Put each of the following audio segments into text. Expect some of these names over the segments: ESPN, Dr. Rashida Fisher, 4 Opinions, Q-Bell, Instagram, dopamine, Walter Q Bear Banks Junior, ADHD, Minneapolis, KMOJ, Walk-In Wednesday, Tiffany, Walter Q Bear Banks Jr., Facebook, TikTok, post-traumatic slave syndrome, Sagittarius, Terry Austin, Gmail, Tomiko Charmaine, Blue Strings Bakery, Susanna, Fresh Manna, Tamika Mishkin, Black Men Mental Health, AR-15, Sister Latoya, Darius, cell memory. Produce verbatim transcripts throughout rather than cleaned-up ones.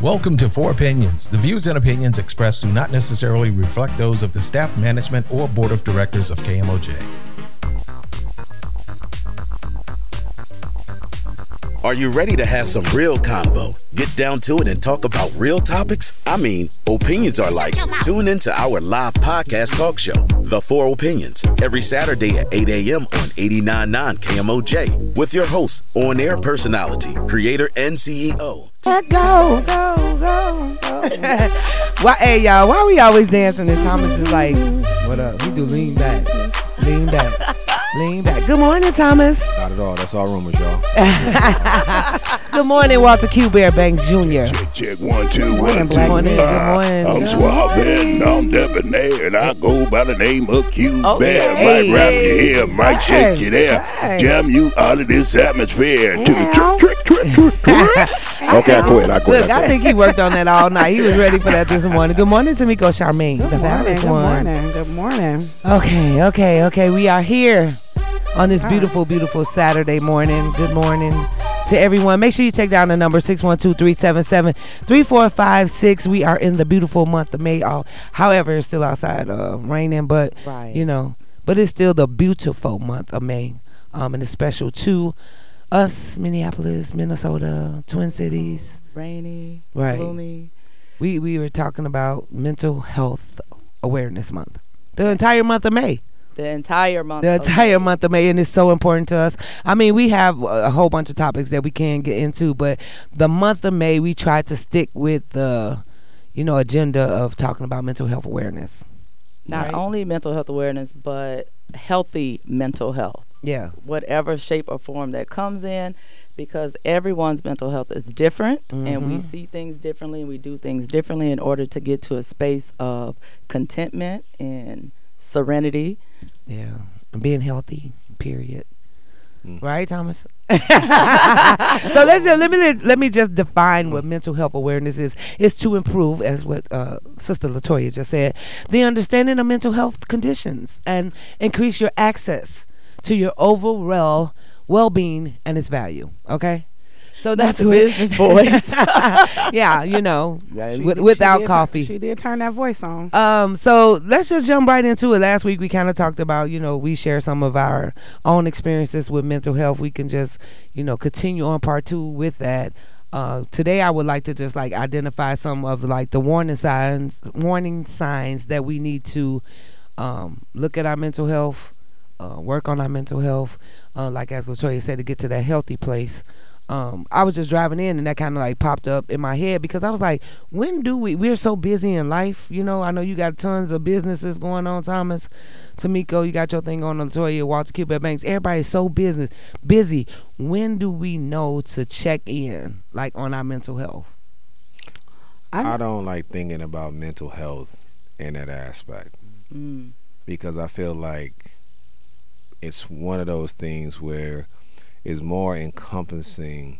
Welcome to Four Opinions. The views and opinions expressed do not necessarily reflect those of the staff, management, or board of directors of K M O J. Are you ready to have some real convo? Get down to it and talk about real topics? I mean, opinions are like. Tune into our live podcast talk show, The Four Opinions, every Saturday at eight a.m. on eighty-nine point nine K M O J with your host, on-air personality, creator, and C E O. Go, go, go, go. Why, hey, y'all, why are we always dancing? And Thomas is like, what up? We do lean back, lean back. Lean back. Good morning, Thomas. Not at all. That's all rumors, y'all. Good morning, Walter Q Bear Banks Junior Check, check, one, two, one, morning, two, Black morning. Good morning. I'm suave and I'm debonair, and I go by the name of Q oh, Bear. Hey, might wrap hey, your hair, might right, shake your hair, right. Jam you out of this atmosphere. Yeah. Trick, trick, trick, trick, trick. Okay, I quit. I quit. Look, I, I think he worked on that all night. He was ready for that this morning. Good morning, Tomiko Charmaine, the fabulous one. Good morning. Good morning. Okay, okay, okay. We are here on this beautiful, beautiful Saturday morning. Good morning to everyone. Make sure you take down the number six one two, three seven seven, three four five six. We are in the beautiful month of May. However, it's still outside uh, raining, but right. you know, but it's still the beautiful month of May, um, and it's special to us, Minneapolis, Minnesota, Twin Cities. Rainy, right. gloomy. We we were talking about Mental Health Awareness Month, the entire month of May. The entire month. The entire okay. month of May, and it's so important to us. I mean, we have a whole bunch of topics that we can get into, but the month of May, we try to stick with the, you know, agenda of talking about mental health awareness. Not right? only mental health awareness, but healthy mental health. Yeah. Whatever shape or form that comes in, because everyone's mental health is different, mm-hmm. and we see things differently, and we do things differently in order to get to a space of contentment and serenity. Yeah, and being healthy, period. Mm. Right, Thomas? So let's just, let me let me just define what mental health awareness is. It's to improve, as what uh, Sister Latoya just said, the understanding of mental health conditions and increase your access to your overall well-being and its value. Okay. So that's the business voice. Yeah, you know, she, with, without she did, coffee. She did turn that voice on. Um, so let's just jump right into it. Last week we kind of talked about, you know, we share some of our own experiences with mental health. We can just, you know, continue on part two with that. Uh, today I would like to just like identify some of like the warning signs, warning signs that we need to um, look at our mental health, uh, work on our mental health, uh, like as Latoya said, to get to that healthy place. Um, I was just driving in and that kind of like popped up in my head because I was like, when do we, we're so busy in life, you know, I know you got tons of businesses going on, Thomas, Tomiko, you got your thing on, Latoya, Walter Q Bear Banks, everybody's so business, busy. When do we know to check in, like on our mental health? I, I don't like thinking about mental health in that aspect mm. because I feel like it's one of those things where is more encompassing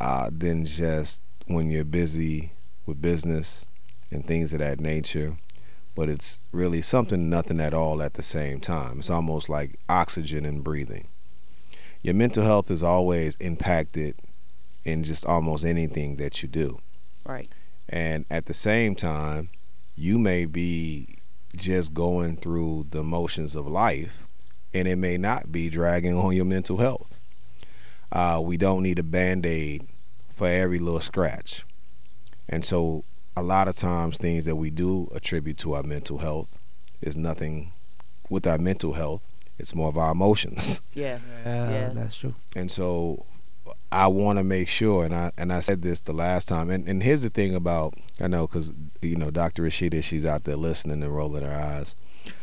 uh, than just when you're busy with business and things of that nature, but it's really something, nothing at all at the same time. It's almost like oxygen and breathing. Your mental health is always impacted in just almost anything that you do. Right. And at the same time, you may be just going through the motions of life, and it may not be dragging on your mental health. Uh, we don't need a Band-Aid for every little scratch. And so a lot of times things that we do attribute to our mental health is nothing with our mental health. It's more of our emotions. Yes, uh, yes. That's true. And so I want to make sure, and I and I said this the last time, and, and here's the thing about, I know because, you know, Doctor Rashida, she's out there listening and rolling her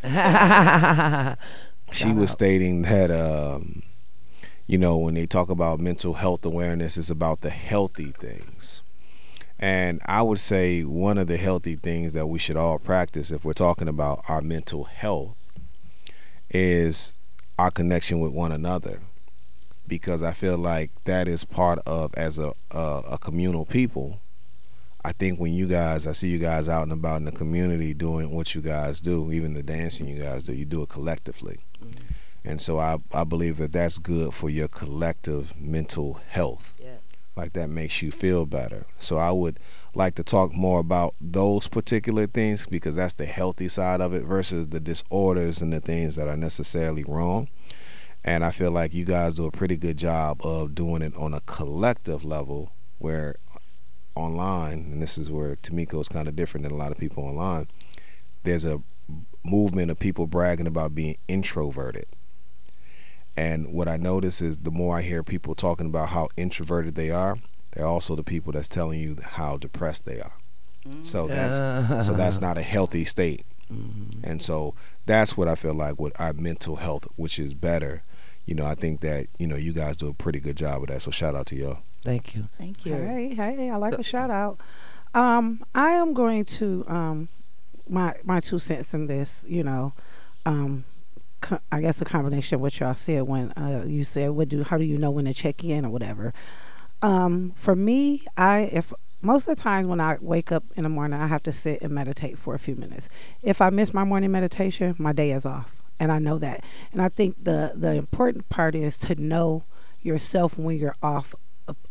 eyes. She was stating that, um, you know, when they talk about mental health awareness, it's about the healthy things. And I would say one of the healthy things that we should all practice if we're talking about our mental health is our connection with one another. Because I feel like that is part of, as a, a, a communal people, I think when you guys, I see you guys out and about in the community doing what you guys do, even the dancing you guys do, you do it collectively. And so I, I believe that that's good for your collective mental health. Yes. like that makes you feel better. So I would like to talk more about those particular things, because that's the healthy side of it versus the disorders and the things that are necessarily wrong. And I feel like you guys do a pretty good job of doing it on a collective level, where online, and this is where Tomiko is kind of different than a lot of people online, there's a movement of people bragging about being introverted. And what I notice is the more I hear people talking about how introverted they are, they're also the people that's telling you how depressed they are. So that's uh. so that's not a healthy state. Mm-hmm. And so that's what I feel like with our mental health, which is better. You know, I think that, you know, you guys do a pretty good job of that. So shout out to y'all. Thank you. Thank you. Hey, hey, I like so, a shout out. Um, I am going to um, my my two cents in this, you know, um, co- I guess a combination of what y'all said when uh, you said, what do how do you know when to check in or whatever? Um, for me, I if most of the times when I wake up in the morning, I have to sit and meditate for a few minutes. If I miss my morning meditation, my day is off, and I know that. And I think the the important part is to know yourself when you're off.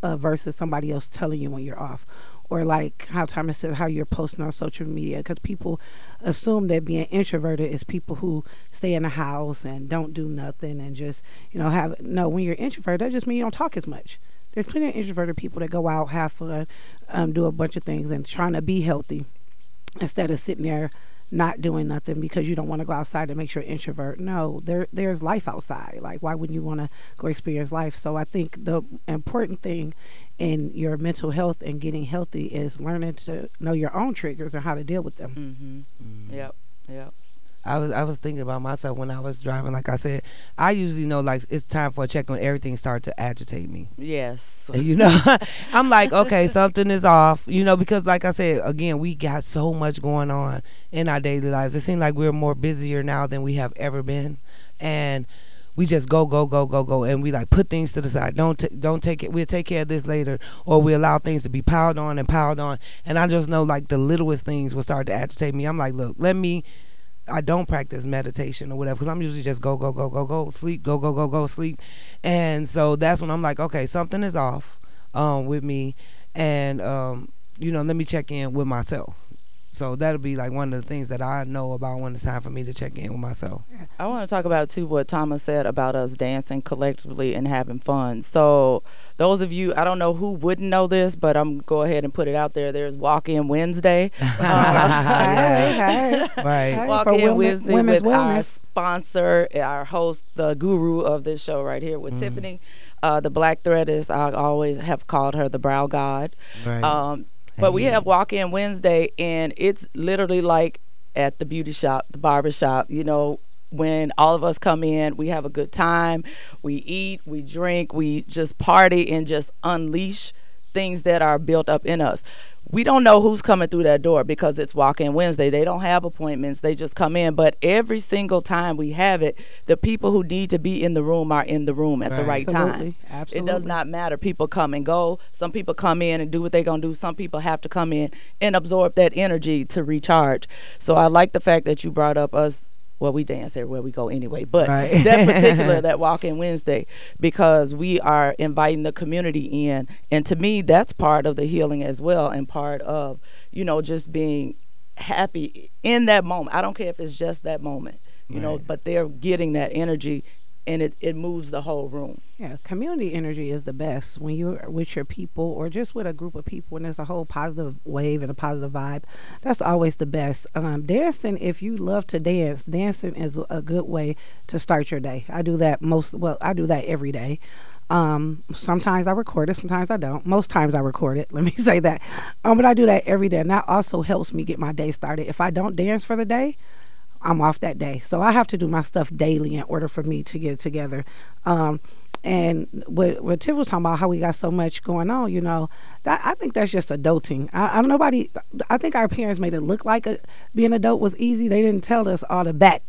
Uh, versus somebody else telling you when you're off, or like how Thomas said, how you're posting on social media, because people assume that being introverted is people who stay in the house and don't do nothing and just, you know, have no. When you're introverted, that just means you don't talk as much. There's plenty of introverted people that go out, have fun, um, do a bunch of things, and trying to be healthy instead of sitting there not doing nothing because you don't want to go outside. That makes you an introvert. No, there there's life outside. Like, why wouldn't you want to go experience life? So I think the important thing in your mental health and getting healthy is learning to know your own triggers and how to deal with them. Mm-hmm. Mm-hmm. Yep, yep. I was I was thinking about myself when I was driving. Like I said, I usually know, like, it's time for a check when everything starts to agitate me. Yes. And, you know, I'm like, okay, something is off. You know, because like I said, again, we got so much going on in our daily lives. It seems like we're more busier now than we have ever been, and we just go, go, go, go, go, and we like put things to the side. Don't t- don't take it. We'll take care of this later, or we allow things to be piled on and piled on. And I just know, like, the littlest things will start to agitate me. I'm like, look, let me. I don't practice meditation or whatever, because I'm usually just go, go, go, go, go, sleep, go, go, go, go, sleep. And so that's when I'm like, okay, something is off um, with me. And, um, you know, let me check in with myself. So that'll be like one of the things that I know about when it's time for me to check in with myself. I want to talk about, too, what Thomas said about us dancing collectively and having fun. So those of you, I don't know who wouldn't know this, but I'm going to go ahead and put it out there. There's Walk-In Wednesday. Um, hey, hey. Right. Walk-In women, Wednesday with women. Our sponsor, our host, the guru of this show right here with mm. Tiffany. Uh, the Black Thread is, I always have called her the Brow God. Right. Um, But we have Walk-In Wednesday, and it's literally like at the beauty shop, the barber shop. You know, when all of us come in, we have a good time. We eat, we drink, we just party and just unleash things that are built up in us. We don't know who's coming through that door because it's Walk-In Wednesday. They don't have appointments. They just come in. But every single time we have it, the people who need to be in the room are in the room at right. the right Absolutely. time. Absolutely. It does not matter. People come and go. Some people come in and do what they're going to do. Some people have to come in and absorb that energy to recharge. So I like the fact that you brought up us. Well, we dance everywhere we go anyway, but right. that particular, that Walk-In Wednesday, because we are inviting the community in. And to me, that's part of the healing as well, and part of, you know, just being happy in that moment. I don't care if it's just that moment, you right. know, but they're getting that energy, and it, it moves the whole room. Yeah, community energy is the best when you're with your people or just with a group of people, and there's a whole positive wave and a positive vibe. That's always the best. Um, dancing, if you love to dance, dancing is a good way to start your day. I do that most, well, I do that every day. Um, sometimes I record it, sometimes I don't. Most times I record it, let me say that. Um, but I do that every day, and that also helps me get my day started. If I don't dance for the day, I'm off that day. So I have to do my stuff daily in order for me to get it together. Um, and what, what Tiff was talking about, how we got so much going on, you know, that, I think that's just adulting. I, I don't nobody, I think our parents made it look like a, being an adult was easy. They didn't tell us all the back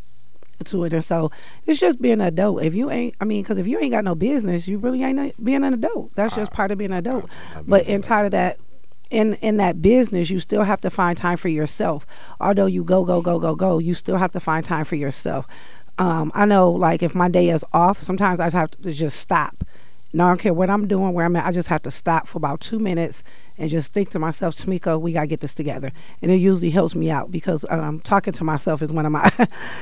to it. And so it's just being an adult. If you ain't, I mean, because if you ain't got no business, you really ain't being an adult. That's just uh, part of being an adult. I, I but inside of that, In in that business, you still have to find time for yourself. Although you go, go, go, go, go, you still have to find time for yourself. Um, I know, like, if my day is off, sometimes I have to just stop Now I don't care what I'm doing, where I'm at, I just have to stop for about two minutes and just think to myself, Tamika, we got to get this together. And it usually helps me out because um, talking to myself is one of my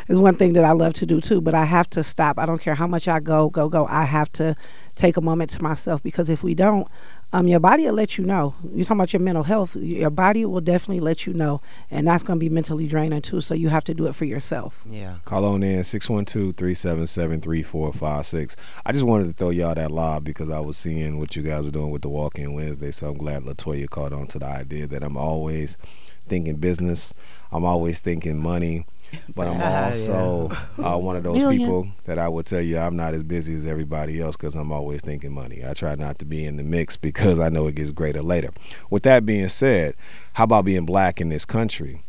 is one thing that I love to do too, but I have to stop. I don't care how much I go, go, go. I have to take a moment to myself, because if we don't, Um, your body will let you know. You're talking about your mental health. Your body will definitely let you know, and that's going to be mentally draining too, so you have to do it for yourself. Yeah. Call on in, six one two, three seven seven, three four five six. I just wanted to throw y'all that live because I was seeing what you guys are doing with the Walk-In Wednesday, so I'm glad Latoya caught on to the idea that I'm always thinking business. I'm always thinking money. But I'm also uh, yeah. uh, one of those Million. people that I would tell you I'm not as busy as everybody else because I'm always thinking money. I try not to be in the mix because I know it gets greater later. With that being said, how about being black in this country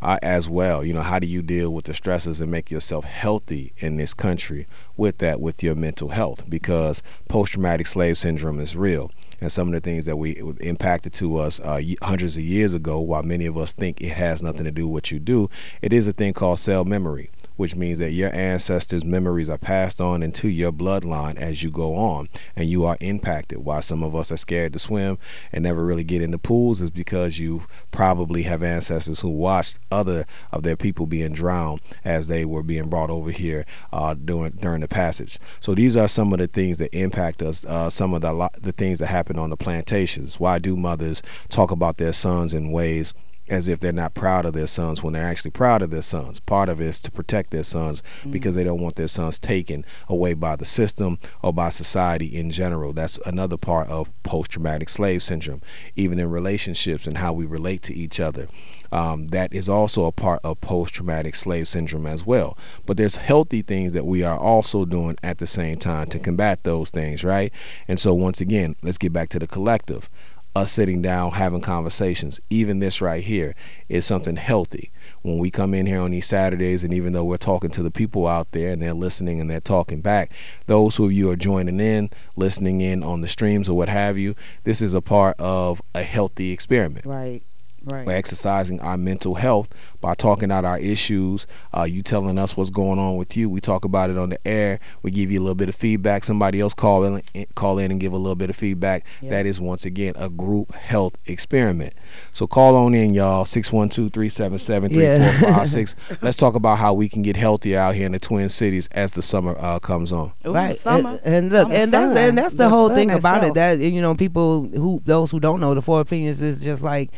uh, as well? You know, how do you deal with the stresses and make yourself healthy in this country with that, with your mental health? Because post-traumatic slave syndrome is real. And some of the things that we it was impacted to us uh, hundreds of years ago, while many of us think it has nothing to do with what you do, it is a thing called cell memory, which means that your ancestors' memories are passed on into your bloodline as you go on, and you are impacted. Why some of us are scared to swim and never really get in the pools is because you probably have ancestors who watched other of their people being drowned as they were being brought over here uh, during during the passage. So these are some of the things that impact us, uh, some of the, the things that happen on the plantations. Why do mothers talk about their sons in ways as if they're not proud of their sons when they're actually proud of their sons? Part of it is to protect their sons mm-hmm. because they don't want their sons taken away by the system or by society in general. That's another part of post-traumatic slave syndrome, even in relationships and how we relate to each other. Um, that is also a part of post-traumatic slave syndrome as well. But there's healthy things that we are also doing at the same time to combat those things, right? And so once again, let's get back to the collective. Us sitting down, having conversations, even this right here is something healthy. When we come in here on these Saturdays, and even though we're talking to the people out there and they're listening and they're talking back, those who you are joining in, listening in on the streams or what have you, this is a part of a healthy experiment. Right. Right. We're exercising our mental health by talking out our issues. Uh, you telling us what's going on with you. We talk about it on the air. We give you a little bit of feedback. Somebody else call in, call in and give a little bit of feedback. Yep. That is, once again, a group health experiment. So call on in, y'all, six one two, three seven seven, three four five six. Let's talk about how we can get healthier out here in the Twin Cities as the summer uh, comes on. Ooh, right. Summer. And, and look, summer. and that's and that's the, the whole thing about itself. it. That, you know, people who, those who don't know, the Four Opinions is just like,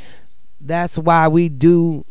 that's why we do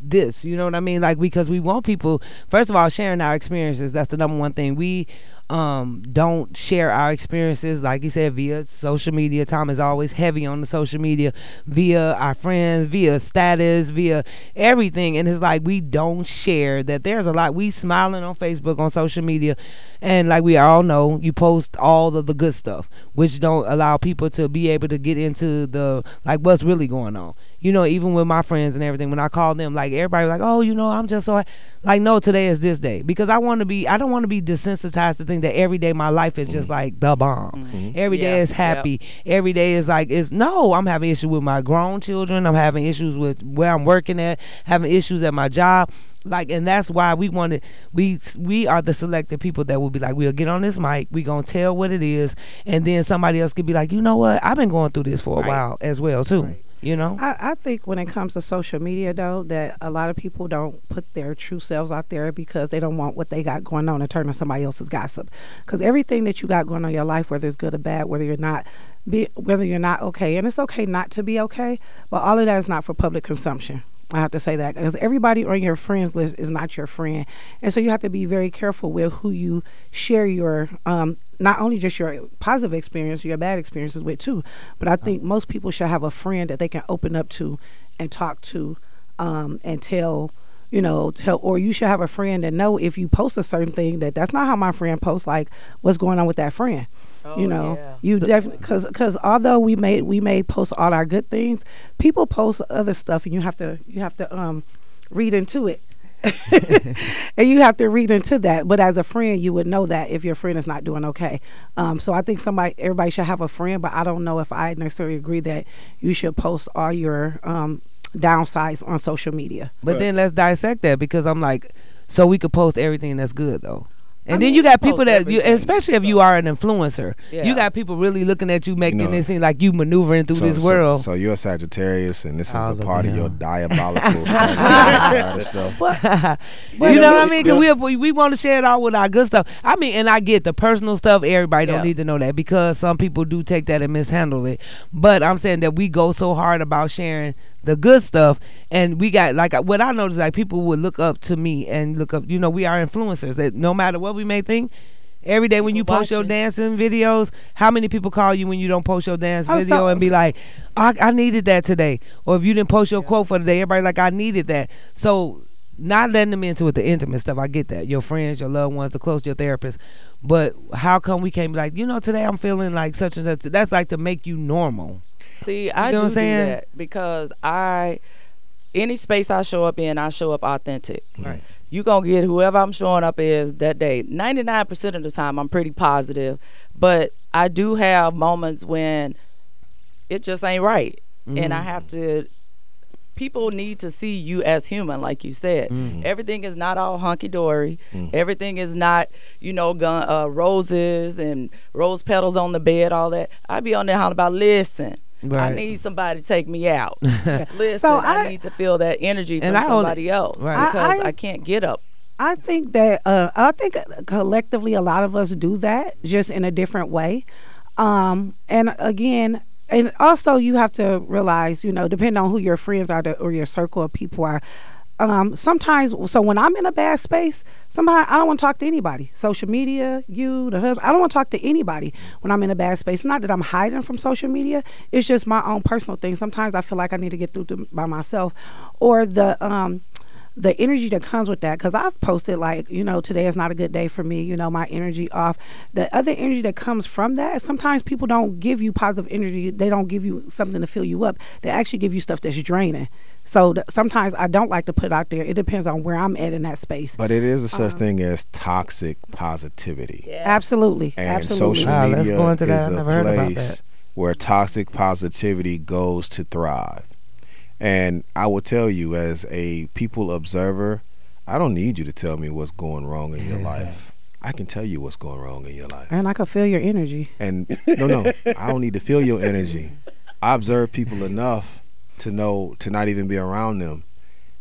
this, you know what I mean? Like, because we want people, first of all, sharing our experiences. That's the number one thing. We um, don't share our experiences, like you said, via social media. Tom is always heavy on the social media, via our friends, via status, via everything. And it's like, we don't share that. There's a lot. We smiling on Facebook, on social media. And like we all know, you post all of the good stuff, which don't allow people to be able to get into the, like, what's really going on. You know, even with my friends and everything, when I call them, like, everybody like, oh, you know, I'm just so, like, no, today is this day. Because I want to be, I don't want to be desensitized to think that every day my life is just, like, the bomb. Mm-hmm. Every yeah. day is happy. Yep. Every day is, like, it's, no, I'm having issues with my grown children. I'm having issues with where I'm working at, having issues at my job. Like, and that's why we wanted, we we are the selected people that will be like, we'll get on this mic, we gonna tell what it is, and then somebody else could be like, you know what, I've been going through this for a right. while as well, too. Right. You know, I, I think when it comes to social media, though, that a lot of people don't put their true selves out there because they don't want what they got going on to turn on somebody else's gossip. Because everything that you got going on in your life, whether it's good or bad, whether you're not be, whether you're not okay, and it's okay not to be okay, but all of that is not for public consumption. I have to say that because everybody on your friends list is not your friend. And so you have to be very careful with who you share your, um, not only just your positive experience, your bad experiences with too. But I think most people should have a friend that they can open up to and talk to um, and tell, you know, tell, or you should have a friend that know if you post a certain thing that that's not how my friend posts, like what's going on with that friend. Oh, you know, yeah. you so, definitely because because although we may we may post all our good things, people post other stuff, and you have to you have to um, read into it, and you have to read into that. But as a friend, you would know that if your friend is not doing okay. Um, so I think somebody everybody should have a friend, but I don't know if I necessarily agree that you should post all your um, downsides on social media. But right. then let's dissect that because I'm like, so we could post everything that's good though. And I then mean, you got people that, you, especially if you are an influencer, yeah. you got people really looking at you, making you know, it seem like you maneuvering through so, this world. So, so you're a Sagittarius, and this is All a part of, of your diabolical side of stuff. Well, well, you know, know what I mean? Because yeah. we we want to share it all with our good stuff. I mean, and I get the personal stuff. Everybody yeah. don't need to know that, because some people do take that and mishandle it. But I'm saying that we go so hard about sharing the good stuff, and we got, like, what I noticed, like, people would look up to me and look up, you know, we are influencers, that no matter what we may think, every day people when you post your it. dancing videos, how many people call you when you don't post your dance video so, and be so. like, I, I needed that today, or if you didn't post your yeah. quote for the day, everybody like, I needed that. So not letting them into it, the intimate stuff, I get that, your friends, your loved ones, the close, your therapist, but how come we can't be like, you know, today I'm feeling like such and such? That's like to make you normal. See, I you know do, do that because I, any space I show up in, I show up authentic. Right. You gonna get whoever I'm showing up as that day. ninety-nine percent of the time, I'm pretty positive, but I do have moments when it just ain't right, mm-hmm. and I have to. People need to see you as human, like you said. Mm-hmm. Everything is not all hunky-dory. Mm-hmm. Everything is not, you know, gun, uh, roses and rose petals on the bed, all that. I be on there hollering about, listen. Right. I need somebody to take me out. Listen, so I, I need to feel that energy from somebody else right. because I, I, I can't get up. I think that uh, I think collectively a lot of us do that, just in a different way. Um, and again, and also you have to realize, you know, depending on who your friends are to, or your circle of people are. Um, sometimes, so when I'm in a bad space, somehow I don't want to talk to anybody. Social media, you, the husband, I don't want to talk to anybody when I'm in a bad space. Not that I'm hiding from social media, it's just my own personal thing. Sometimes I feel like I need to get through to, by myself, or the um, the energy that comes with that. Because I've posted like, you know, today is not a good day for me. You know, my energy off. The other energy that comes from that, sometimes people don't give you positive energy. They don't give you something to fill you up. They actually give you stuff that's draining. So th- sometimes I don't like to put out there. It depends on where I'm at in that space. But it is a such um, thing as toxic positivity. Yeah. Absolutely. And Absolutely. social wow, media go into is that. a place where toxic positivity goes to thrive. And I will tell you, as a people observer, I don't need you to tell me what's going wrong in your life. I can tell you what's going wrong in your life. And I can feel your energy. And no, no, I don't need to feel your energy. I observe people enough to know to not even be around them,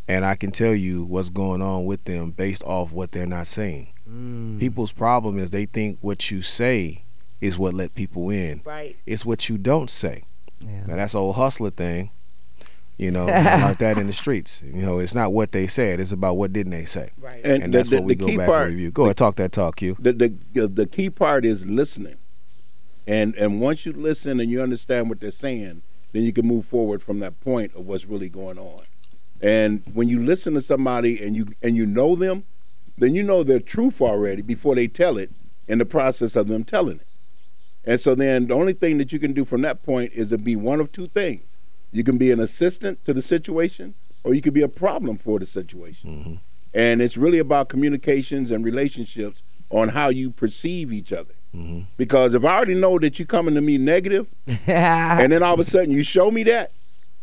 and I can tell you what's going on with them based off what they're not saying. Mm. People's problem is they think what you say is what let people in. Right. It's what you don't say. Yeah. Now that's an old hustler thing, you know, like that in the streets. You know, it's not what they said; it's about what didn't they say. Right. And, and the, that's the, what we go back part, and review. Go the, ahead, talk that talk, Q. The, the the key part is listening, and and once you listen and you understand what they're saying, then you can move forward from that point of what's really going on. And when you listen to somebody and you and you know them, then you know their truth already before they tell it, in the process of them telling it. And so then the only thing that you can do from that point is to be one of two things. You can be an assistant to the situation, or you can be a problem for the situation. Mm-hmm. And it's really about communications and relationships on how you perceive each other. Mm-hmm. Because if I already know that you're coming to me negative, and then all of a sudden you show me that,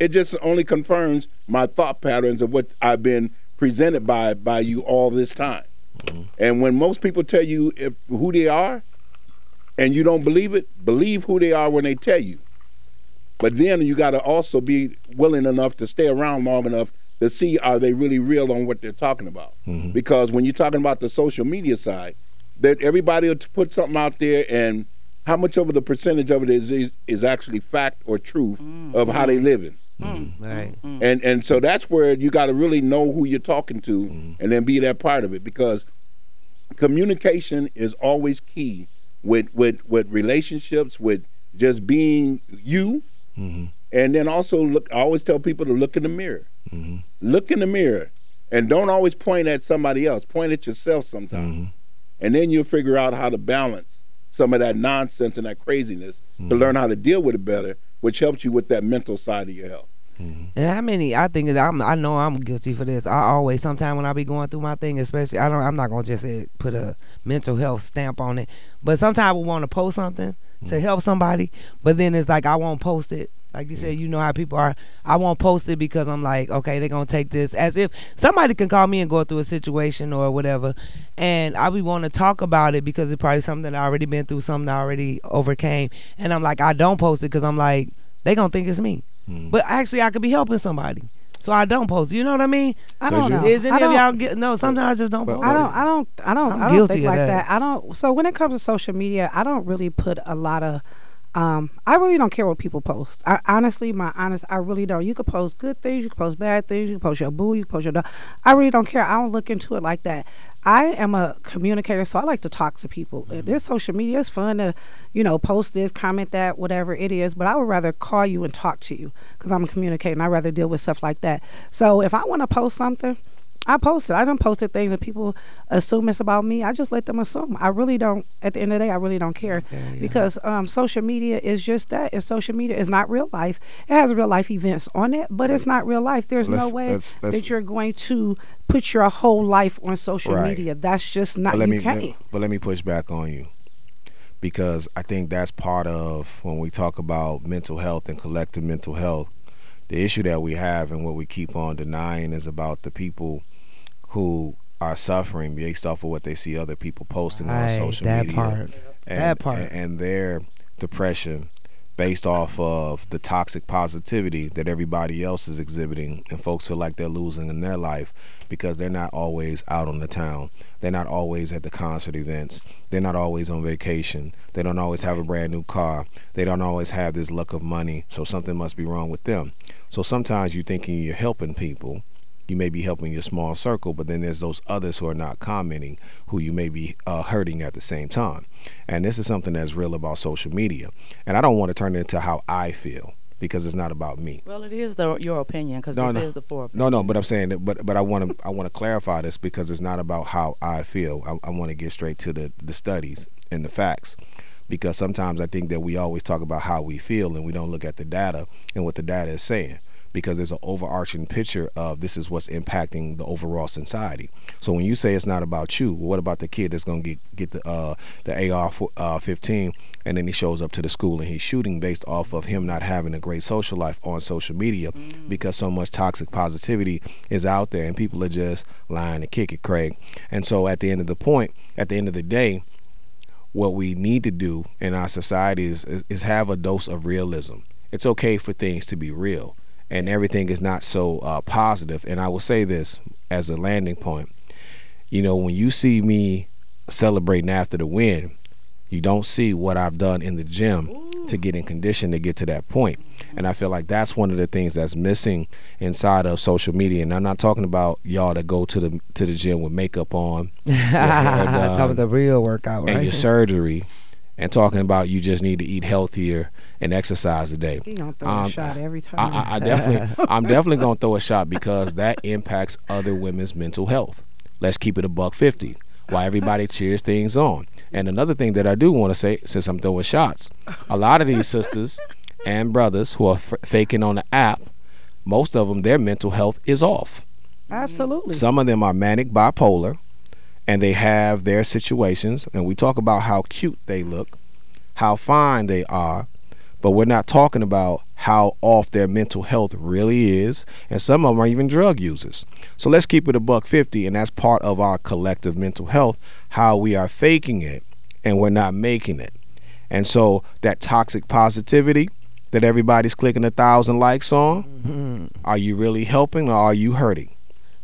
it just only confirms my thought patterns of what I've been presented by by you all this time. Mm-hmm. And when most people tell you if, who they are, and you don't believe it, believe who they are when they tell you. But then you got to also be willing enough to stay around long enough to see are they really real on what they're talking about. Mm-hmm. Because when you're talking about the social media side, that everybody will put something out there, and how much of the percentage of it is is, is actually fact or truth mm, of how mm, they living. Mm, right. mm. And and so that's where you got to really know who you're talking to mm. and then be that part of it, because communication is always key with, with, with relationships, with just being you. Mm-hmm. And then also, look. I always tell people to look in the mirror. Mm-hmm. Look in the mirror and don't always point at somebody else. Point at yourself sometimes. Mm-hmm. And then you'll figure out how to balance some of that nonsense and that craziness mm-hmm. to learn how to deal with it better, which helps you with that mental side of your health. Mm-hmm. And how many, I think, I'm, I know I'm guilty for this. I always, sometimes when I be going through my thing, especially, I don't, I'm not going to just say, put a mental health stamp on it, but sometimes we want to post something to help somebody, but then it's like I won't post it Like you said, you know how people are. I won't post it because I'm like, okay, they're going to take this. As if somebody can call me and go through a situation or whatever, and I would want to talk about it because it's probably something I already been through, something I already overcame. And I'm like, I don't post it because I'm like, they're going to think it's me. Mm. But actually, I could be helping somebody. So I don't post. You know what I mean? I don't know. Is any of y'all get, no, sometimes I just don't post. I don't I don't I don't I'm I don't think like that. that. I don't so when it comes to social media, I don't really put a lot of Um, I really don't care what people post. I, honestly, my honest, I really don't. You can post good things, you can post bad things, you can post your boo, you can post your dog. I really don't care. I don't look into it like that. I am a communicator, so I like to talk to people. Mm-hmm. There's social media. It's fun to, you know, post this, comment that, whatever it is. But I would rather call you and talk to you because I'm a communicator, and I'd rather deal with stuff like that. So if I want to post something, I post it. I done posted things that people assume it's about me. I just let them assume. I really don't, at the end of the day, I really don't care. Yeah, yeah. Because um, social media is just that. It's social media. It's not real life. It has real life events on it, but it's not real life. There's let's, no way let's, let's, that you're going to put your whole life on social right. media. That's just not, you can't. But let me push back on you, because I think that's part of when we talk about mental health and collective mental health, the issue that we have and what we keep on denying is about the people who are suffering based off of what they see other people posting right, on social that media part. And, that part. And, and their depression based off of the toxic positivity that everybody else is exhibiting, and folks feel like they're losing in their life because they're not always out on the town. They're not always at the concert events. They're not always on vacation. They don't always have a brand new car. They don't always have this luck of money, so something must be wrong with them. So sometimes you're thinking you're helping people. You may be helping your small circle, but then there's those others who are not commenting, who you may be uh, hurting at the same time. And this is something that's real about social media. And I don't want to turn it into how I feel, because it's not about me. Well, it is the, your opinion, because no, this no, is the four opinion. No, no, but I'm saying that, but, but I want to I want to clarify this, because it's not about how I feel. I, I want to get straight to the, the studies and the facts. Because sometimes I think that we always talk about how we feel and we don't look at the data and what the data is saying, because there's an overarching picture of this is what's impacting the overall society. So when you say it's not about you, well, what about the kid that's going to get get the uh, the A R fifteen and then he shows up to the school and he's shooting based off of him not having a great social life on social media mm. because so much toxic positivity is out there and people are just lying to kick it, Craig. And so at the end of the point, at the end of the day, what we need to do in our society is, is, is have a dose of realism. It's okay for things to be real. And everything is not so uh, positive. And I will say this as a landing point. You know, when you see me celebrating after the win, you don't see what I've done in the gym Ooh. To get in condition to get to that point. And I feel like that's one of the things that's missing inside of social media. And I'm not talking about y'all that go to the to the gym with makeup on. I'm talking the real workout, right? And your surgery. And talking about you just need to eat healthier and exercise a day. He gonna throw um, a shot every time. I, I, I definitely, I'm definitely gonna throw a shot because that impacts other women's mental health. Let's keep it a buck fifty. While everybody cheers things on. And another thing that I do want to say, since I'm throwing shots, a lot of these sisters and brothers who are f- faking on the app, most of them, their mental health is off. Absolutely. Some of them are manic bipolar. And they have their situations, and we talk about how cute they look, how fine they are, but we're not talking about how off their mental health really is. And some of them are even drug users. So let's keep it a buck fifty, and that's part of our collective mental health, how we are faking it and we're not making it. And so that toxic positivity that everybody's clicking a thousand likes on, mm-hmm. are you really helping or are you hurting?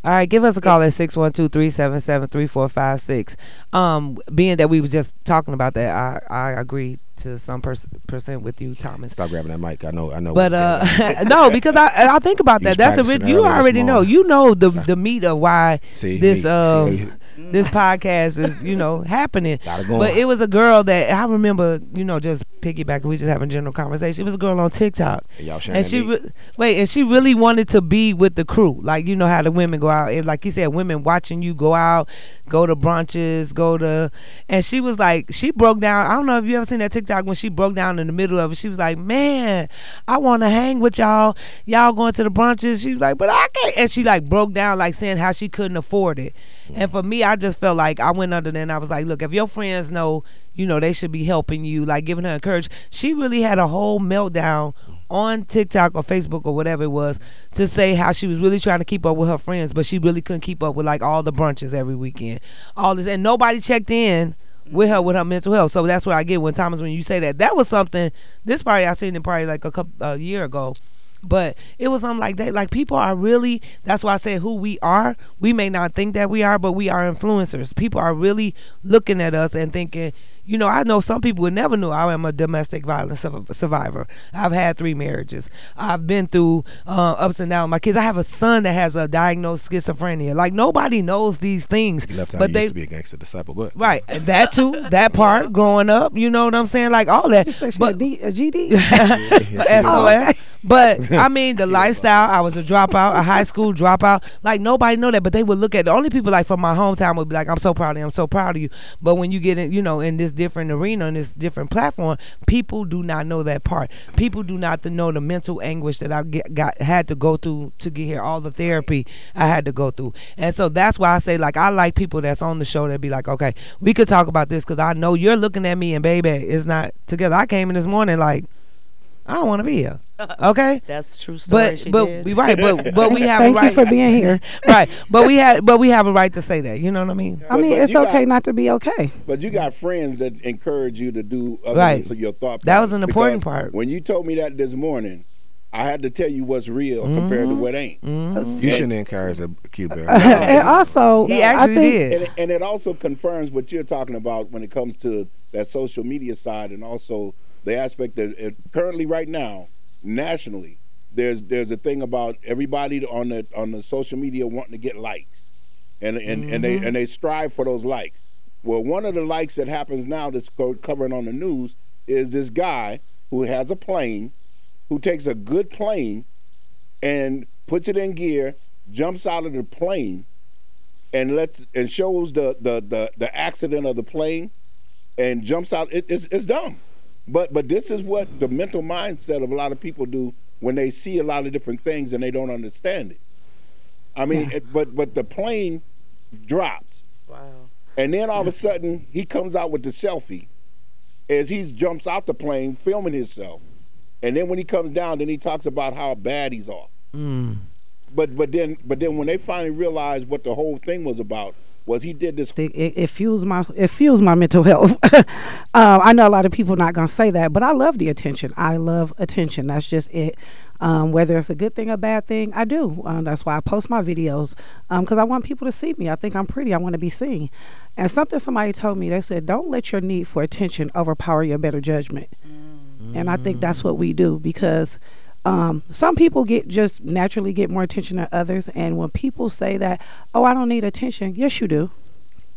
All right, give us a call at six one two, three seven seven, three four five six. Um, being that we were just talking about that, I, I agree to some per- percent with you, Thomas. Stop grabbing that mic. I know. I know. But uh, no, because I I think about that. That's a re- you already know. You know the the meat of why see, this um see, this podcast is you know happening. But it was a girl that I remember. You know, just piggybacking. We just having general conversation. It was a girl on TikTok, y'all and she re- wait, and she really wanted to be with the crew. Like you know how the women go out. It, like you said, women watching you go out, go to brunches, go to, and she was like, she broke down. I don't know if you ever seen that TikTok. When she broke down in the middle of it, she was like, man, I want to hang with y'all. Y'all going to the brunches. She was like, but I can't. And she like broke down, like saying how she couldn't afford it. Yeah. And for me, I just felt like I went under there and I was like, look, if your friends know, you know, they should be helping you, like giving her encouragement. She really had a whole meltdown on TikTok or Facebook or whatever it was to say how she was really trying to keep up with her friends, but she really couldn't keep up with like all the brunches every weekend, all this, and nobody checked in with her with her mental health. So that's what I get when Thomas, when you say that, that was something. This probably I seen it probably like a couple a year ago. But it was something like that. Like, people are really, that's why I said who we are. We may not think that we are, but we are influencers. People are really looking at us and thinking, you know, I know some people would never know I am a domestic violence survivor. I've had three marriages. I've been through uh, ups and downs with my kids. I have a son that has a diagnosed schizophrenia. Like, nobody knows these things. You left out, but you they used to be a gangster disciple. Go ahead. Right. That too. That part, growing up, you know what I'm saying? Like, all that. You said she but, a, D, a G D? S O S. But I mean, the lifestyle, I was a dropout, a high school dropout. Like, nobody know that, but they would look at, the only people like from my hometown would be like, I'm so proud of you, I'm so proud of you. But when you get in, you know, in this different arena, in this different platform, people do not know that part. People do not know the mental anguish that I get, got had to go through to get here, all the therapy I had to go through. And so that's why I say, like, I like people that's on the show that be like, okay, we could talk about this, because I know you're looking at me and baby, it's not together. I came in this morning like, I don't want to be here. Okay, that's a true story. But she but did. We right. But but we have. Thank a right. you for being here. Right, but we had but we have a right to say that. You know what I mean? Yeah, I mean, but it's okay got, not to be okay. But you got friends that encourage you to do other right. things. So your thought. That was an important part. When you told me that this morning, I had to tell you what's real mm-hmm. compared to what ain't. Mm-hmm. You shouldn't encourage a Q-Bell. And also, he actually I think, did. And, and it also confirms what you're talking about when it comes to that social media side, and also the aspect that it, currently, right now, nationally, there's there's a thing about everybody on the on the social media wanting to get likes, and and, mm-hmm. and they and they strive for those likes. Well, one of the likes that happens now that's covering on the news is this guy who has a plane, who takes a good plane, and puts it in gear, jumps out of the plane, and lets and shows the the the, the accident of the plane, and jumps out. It, it's it's dumb. But but this is what the mental mindset of a lot of people do when they see a lot of different things and they don't understand it. I mean, yeah. it, but but the plane drops. Wow. And then all of a sudden, he comes out with the selfie as he jumps out the plane filming himself. And then when he comes down, then he talks about how bad he's off. Mm. But but then but then when they finally realize what the whole thing was about, was he did this. It, it, it fuels my it fuels my mental health. uh, I know a lot of people not gonna say that, but I love the attention. I love attention. That's just it. Um, whether it's a good thing or bad thing, I do. Um, that's why I post my videos, because um, I want people to see me. I think I'm pretty. I want to be seen. And something somebody told me, they said, don't let your need for attention overpower your better judgment. Mm. And I think that's what we do, because Um, some people get just naturally get more attention than others. And when people say that, oh, I don't need attention. Yes, you do.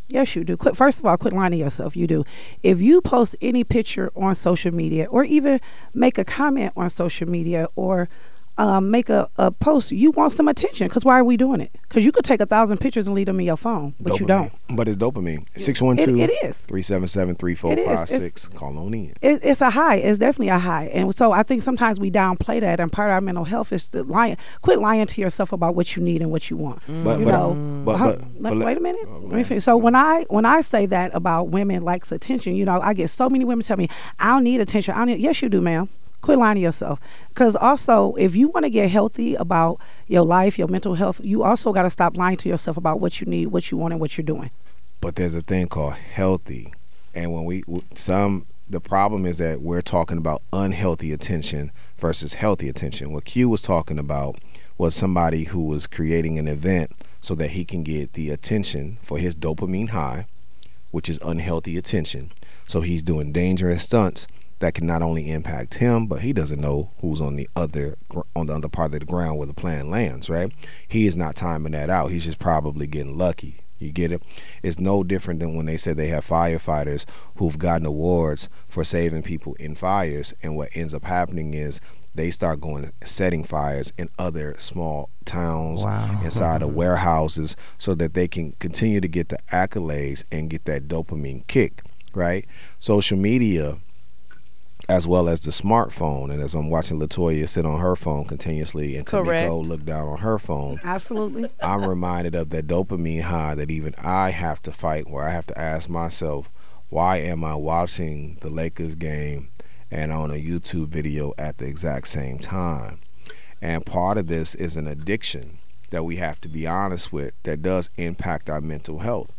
Yes, you do. Quit, first of all, quit lying to yourself. You do. If you post any picture on social media, or even make a comment on social media, or um, make a, a post, you want some attention. Because why are we doing it? Because you could take a thousand pictures and leave them in your phone, but dopamine. You don't. But it's dopamine. six one two, three seven seven, three four five six. Call on in. It, it's a high. It's definitely a high. And so I think sometimes we downplay that. And part of our mental health is the lying. Quit lying to yourself about what you need and what you want. But, you but, know, but, but, but, but, wait a minute. Oh, Let me finish. So when I when I say that about women likes attention, you know, I get so many women tell me, I don't need attention. I don't need. Yes, you do, ma'am. Quit lying to yourself. Because also, if you want to get healthy about your life, your mental health, you also got to stop lying to yourself about what you need, what you want, and what you're doing. But there's a thing called healthy. And when we, some, the problem is that we're talking about unhealthy attention versus healthy attention. What Q was talking about was somebody who was creating an event so that he can get the attention for his dopamine high, which is unhealthy attention. So he's doing dangerous stunts that can not only impact him, but he doesn't know who's on the other on the other part of the ground where the plane lands, right? He is not timing that out. He's just probably getting lucky. You get it? It's no different than when they said they have firefighters who've gotten awards for saving people in fires, and what ends up happening is they start going setting fires in other small towns, wow. inside of warehouses, so that they can continue to get the accolades and get that dopamine kick, right? Social media, as well as the smartphone, and as I'm watching Latoya sit on her phone continuously and Tamiko look down on her phone, absolutely, I'm reminded of that dopamine high that even I have to fight, where I have to ask myself, why am I watching the Lakers game and on a YouTube video at the exact same time. And part of this is an addiction that we have to be honest with that does impact our mental health.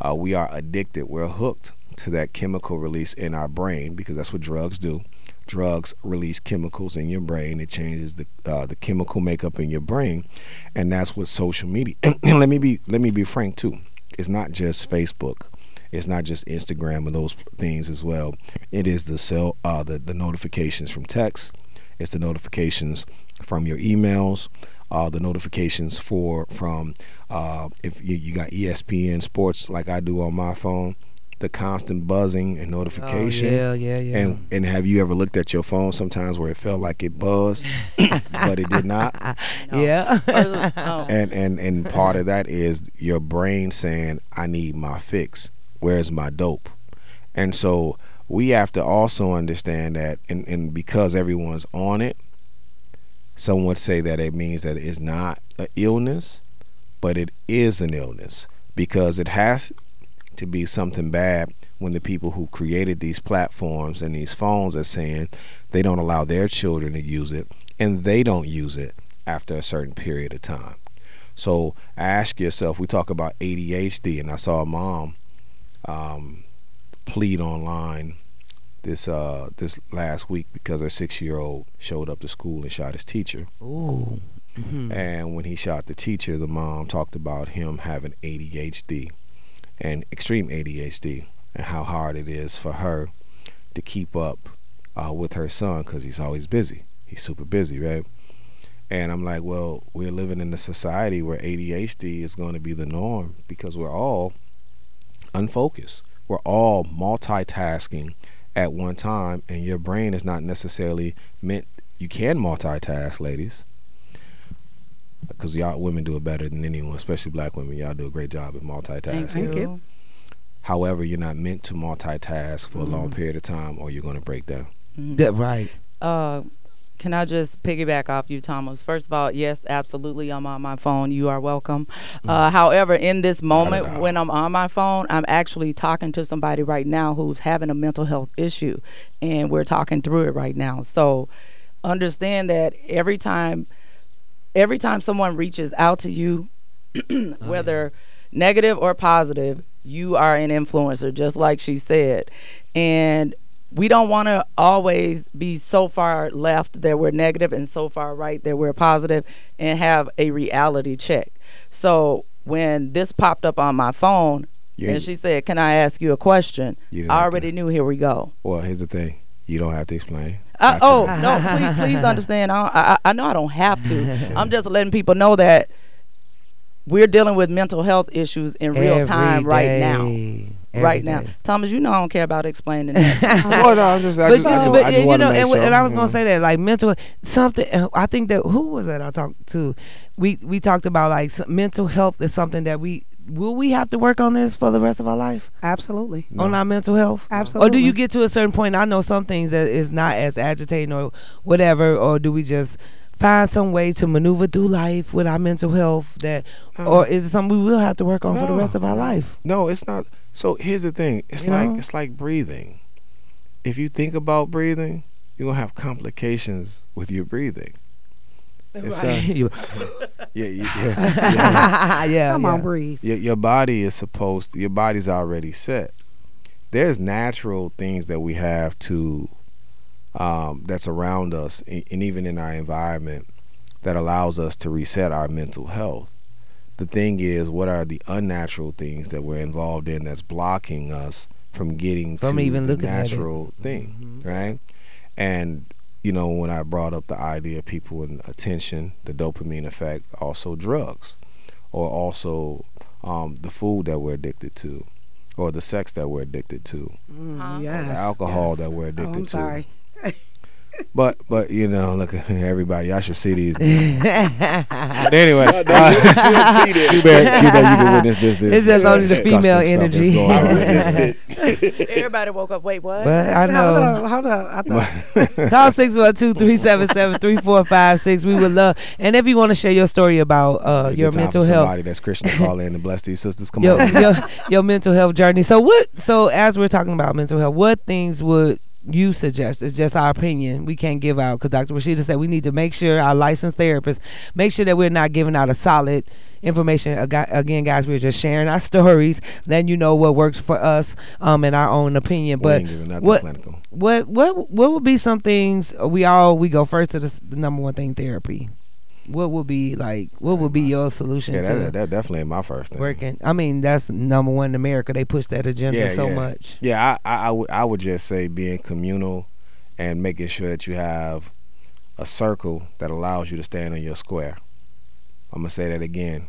Uh, we are addicted. We're hooked to that chemical release in our brain because that's what drugs do. Drugs release chemicals in your brain. It changes the uh, the chemical makeup in your brain, and that's what social media. And let me be let me be frank too. It's not just Facebook. It's not just Instagram and those things as well. It is the cell uh, the the notifications from text. It's the notifications from your emails. Uh, the notifications for from uh, if you, you got E S P N sports like I do on my phone. The constant buzzing and notification. Oh, yeah, yeah, yeah. And, and have you ever looked at your phone sometimes where it felt like it buzzed, but it did not? No. Yeah. and, and and part of that is your brain saying, I need my fix. Where's my dope? And so we have to also understand that, and, and because everyone's on it, some would say that it means that it's not an illness, but it is an illness because it has to be something bad when the people who created these platforms and these phones are saying they don't allow their children to use it and they don't use it after a certain period of time. So ask yourself, we talk about A D H D, and I saw a mom um, plead online this uh, this last week because her six-year-old showed up to school and shot his teacher. Ooh. Mm-hmm. And when he shot the teacher, the mom talked about him having A D H D. And extreme A D H D, and how hard it is for her to keep up uh, with her son because he's always busy. He's super busy, right? And I'm like, well, we're living in a society where A D H D is going to be the norm because we're all unfocused. We're all multitasking at one time, and your brain is not necessarily meant. You can multitask, ladies, because y'all women do it better than anyone, especially black women. Y'all do a great job at multitasking. Thank you. However, you're not meant to multitask for mm-hmm. a long period of time, or you're going to break down. Mm-hmm. That, right. Uh, can I just piggyback off you, Thomas? First of all, yes, absolutely, I'm on my phone. You are welcome. Mm-hmm. Uh, however, in this moment when I'm on my phone, I'm actually talking to somebody right now who's having a mental health issue, and we're talking through it right now. So understand that every time... Every time someone reaches out to you, whether oh, yeah. negative or positive, you are an influencer, just like she said. And we don't want to always be so far left that we're negative and so far right that we're positive and have a reality check. So when this popped up on my phone and she said, can I ask you a question? You I already knew, here we go. Well, here's the thing. You don't have to explain. Uh, oh, no, please, please understand. I, I I know I don't have to. I'm just letting people know that we're dealing with mental health issues in real Every time right day. now. Every right day. now. Thomas, you know I don't care about explaining that. Oh, no, I'm just, I just, I just, I just want to make sure. And I was going to say that, like, mental, something, I think that, who was that I talked to? We, we talked about, like, mental health is something that we, will we have to work on this for the rest of our life? Absolutely. No. On our mental health? Absolutely. Or do you get to a certain point, I know some things that is not as agitating or whatever, or do we just find some way to maneuver through life with our mental health, that, uh, or is it something we will have to work on no, for the rest of our life? No, it's not. So here's the thing. It's you like know? It's like breathing. If you think about breathing, you're going to have complications with your breathing. It's, right. uh, yeah, yeah, yeah. yeah Come yeah. on, breathe. Your, your body is supposed to, your body's already set. There's natural things that we have to, um, that's around us and, and even in our environment that allows us to reset our mental health. The thing is, what are the unnatural things that we're involved in that's blocking us from getting from to even the natural thing, mm-hmm. right? And you know, when I brought up the idea of people and attention, the dopamine effect, also drugs, or also um, the food that we're addicted to, or the sex that we're addicted to, mm, yes, or the alcohol yes. that we're addicted oh, I'm sorry. to. But but you know, look, everybody, y'all should see these. But anyway, no, no, uh, you should see this. Q Bear, Q Bear, you can witness this. This it's just only the female energy. Going on. Everybody woke up. Wait, what? But I know. Hold up, hold up. Call six one two three seven seven three four five six. We would love, and if you want to share your story about uh, your mental health, somebody that's Christian, call in and bless these sisters. Come your, on, your, your mental health journey. So what? So as we're talking about mental health, what things would you suggest. It's just our opinion. We can't give out, because Doctor Rashida said we need to make sure our licensed therapists make sure that we're not giving out a solid information. Again, guys, we're just sharing our stories, letting you know what works for us, um, in our own opinion. We but ain't giving out what, the clinical. what what what would be some things we all we go first to the number one thing, therapy. What would be like? What would be your solution? Yeah, that, to that definitely ain't my first thing. Working, I mean, that's number one in America. They push that agenda yeah, so yeah. much. Yeah, I, I, I would, I would just say being communal and making sure that you have a circle that allows you to stand in your square. I'm gonna say that again.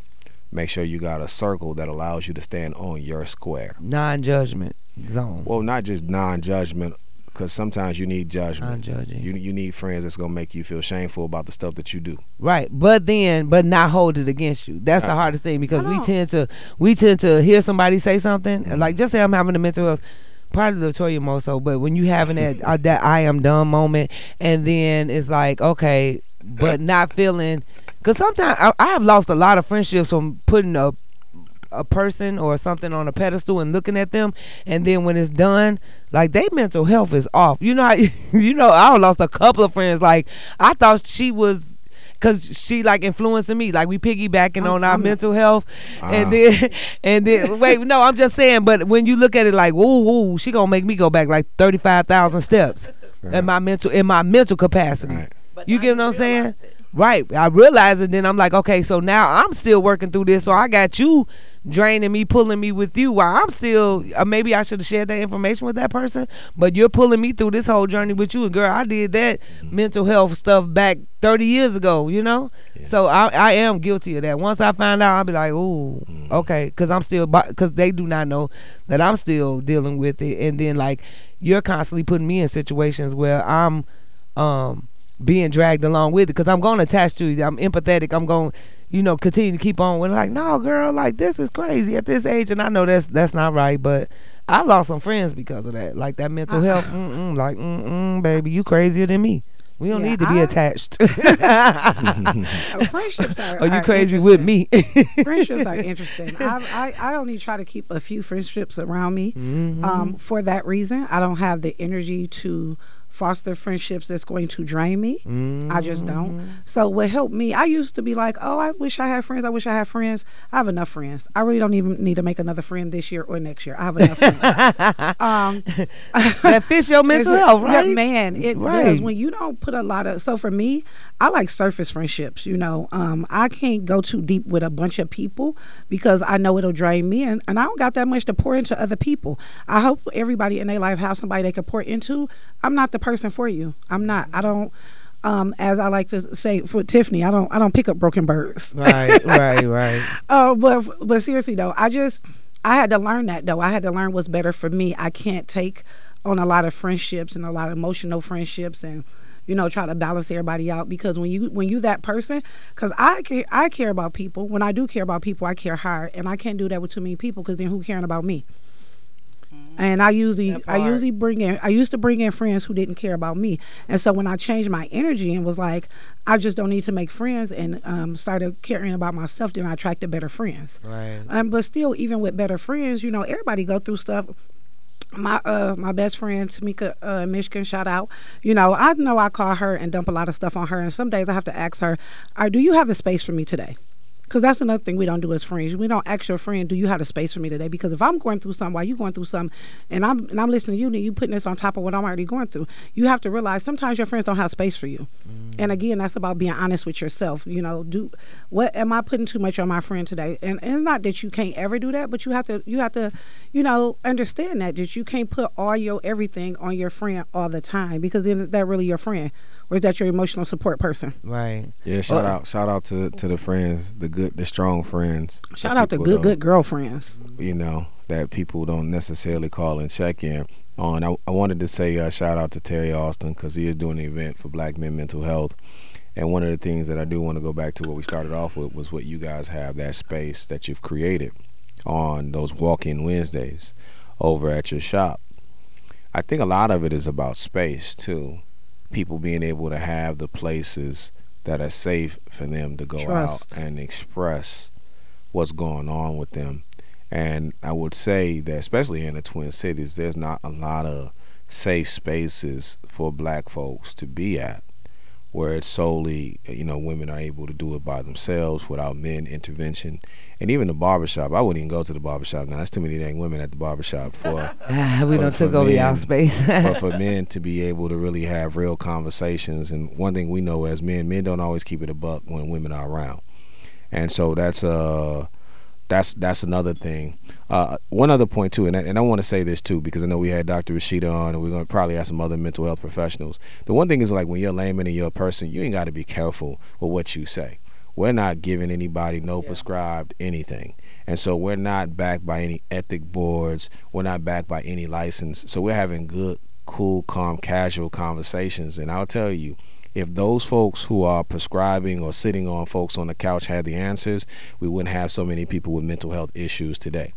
Make sure you got a circle that allows you to stand on your square. Non-judgment zone. Well, not just non-judgment. Because sometimes you need judgment. You you need friends that's gonna make you feel shameful about the stuff that you do. Right, but then, but not hold it against you. That's the hardest thing, because we tend to we tend to hear somebody say something, mm-hmm. like just say I'm having a mental health. Probably Latoya more so, but when you having that uh, that I am dumb moment, and then it's like okay, but not feeling, because sometimes I, I have lost a lot of friendships from putting a a person or something on a pedestal and looking at them, and then when it's done, like, they mental health is off. You know, I, you know, I lost a couple of friends. Like, I thought she was, cause she like influencing me. Like, we piggybacking on our mental health, uh-huh. and then and then wait, no, I'm just saying. But when you look at it, like, whoa, whoa, she gonna make me go back like thirty-five thousand steps right. in my mental in my mental capacity. Right. You get what I'm saying? It. Right, I realize it. Then I'm like, okay, so now I'm still working through this. So I got you draining me, pulling me with you, while I'm still. Uh, maybe I should have shared that information with that person, but you're pulling me through this whole journey with you. And girl, I did that mm-hmm. mental health stuff back thirty years ago. You know, yeah. so I, I am guilty of that. Once I find out, I'll be like, ooh, mm-hmm. okay, because I'm still because they do not know that I'm still dealing with it. And then like you're constantly putting me in situations where I'm. um being dragged along with it, because I'm going to attach to you. I'm empathetic. I'm going, you know, continue to keep on with it. Like, no, girl, like this is crazy at this age, and I know that's that's not right. But I lost some friends because of that, like that mental health. Mm-mm, like, mm-mm, baby, you crazier than me. We don't yeah, need to be I, attached. Friendships are. Are you are crazy with me? Friendships are interesting. I, I I only try to keep a few friendships around me mm-hmm. um, for that reason. I don't have the energy to foster friendships that's going to drain me. Mm-hmm. I just don't. So what helped me, I used to be like, oh, I wish I had friends. I wish I had friends. I have enough friends. I really don't even need to make another friend this year or next year. I have enough friends. um, that fits your mental health, right? Yeah, man, it right. does. When you don't put a lot of, so for me, I like surface friendships, you know. Um, I can't go too deep with a bunch of people because I know it'll drain me, and, and I don't got that much to pour into other people. I hope everybody in their life has somebody they can pour into. I'm not the person person for you. I'm not. I don't. Um, as I like to say for Tiffany, I don't. I don't pick up broken birds. Right. Right. Right. Oh, uh, but but seriously though, I just I had to learn that though. I had to learn what's better for me. I can't take on a lot of friendships and a lot of emotional friendships and. You know, try to balance everybody out, because when you when you that person, because I care, I care about people. When I do care about people, I care hard, and I can't do that with too many people, because then who caring about me? And I usually, I usually bring in, I used to bring in friends who didn't care about me. And so when I changed my energy and was like, I just don't need to make friends, and um, started caring about myself, then I attracted better friends. Right. Um, but still, even with better friends, you know, everybody go through stuff. My uh my best friend Tamika uh, Mishkin, shout out. You know, I know I call her and dump a lot of stuff on her, and some days I have to ask her, "Are do you have the space for me today?" Because that's another thing we don't do as friends. We don't ask your friend, do you have the space for me today? Because if I'm going through something while you're going through something, and I'm and I'm listening to you, and you putting this on top of what I'm already going through, you have to realize sometimes your friends don't have space for you. Mm. And again, that's about being honest with yourself. You know, do what am I putting too much on my friend today? And, and it's not that you can't ever do that, but you have to, you have to, you know, understand that, that you can't put all your everything on your friend all the time, because then that really your friend. Or is that your emotional support person? Right. Yeah, shout well, out shout out to, to the friends, the good the strong friends. Shout out to good good girlfriends. You know, that people don't necessarily call and check in on. I, I wanted to say uh, shout out to Terry Austin, because he is doing an event for Black Men Mental Health. And one of the things that I do want to go back to what we started off with was what you guys have, that space that you've created on those Walk-In Wednesdays over at your shop. I think a lot of it is about space too. People being able to have the places that are safe for them to go Trust. out and express what's going on with them. And I would say that especially in the Twin Cities, there's not a lot of safe spaces for black folks to be at, where it's solely, you know, women are able to do it by themselves without men intervention. And even the barbershop, I wouldn't even go to the barbershop now. There's too many dang women at the barbershop for we don't took over y'all space. But for men to be able to really have real conversations. And one thing we know as men, men don't always keep it a buck when women are around. And so that's uh that's that's another thing. Uh, one other point too, and I, and I want to say this too, because I know we had Doctor Rashida on, and we're gonna probably have some other mental health professionals. The one thing is, like, when you're a layman and you're a person, you ain't got to be careful with what you say. We're not giving anybody no yeah. prescribed anything, and so we're not backed by any ethic boards. We're not backed by any license. So we're having good, cool, calm, casual conversations. And I'll tell you, if those folks who are prescribing or sitting on folks on the couch had the answers, we wouldn't have so many people with mental health issues today.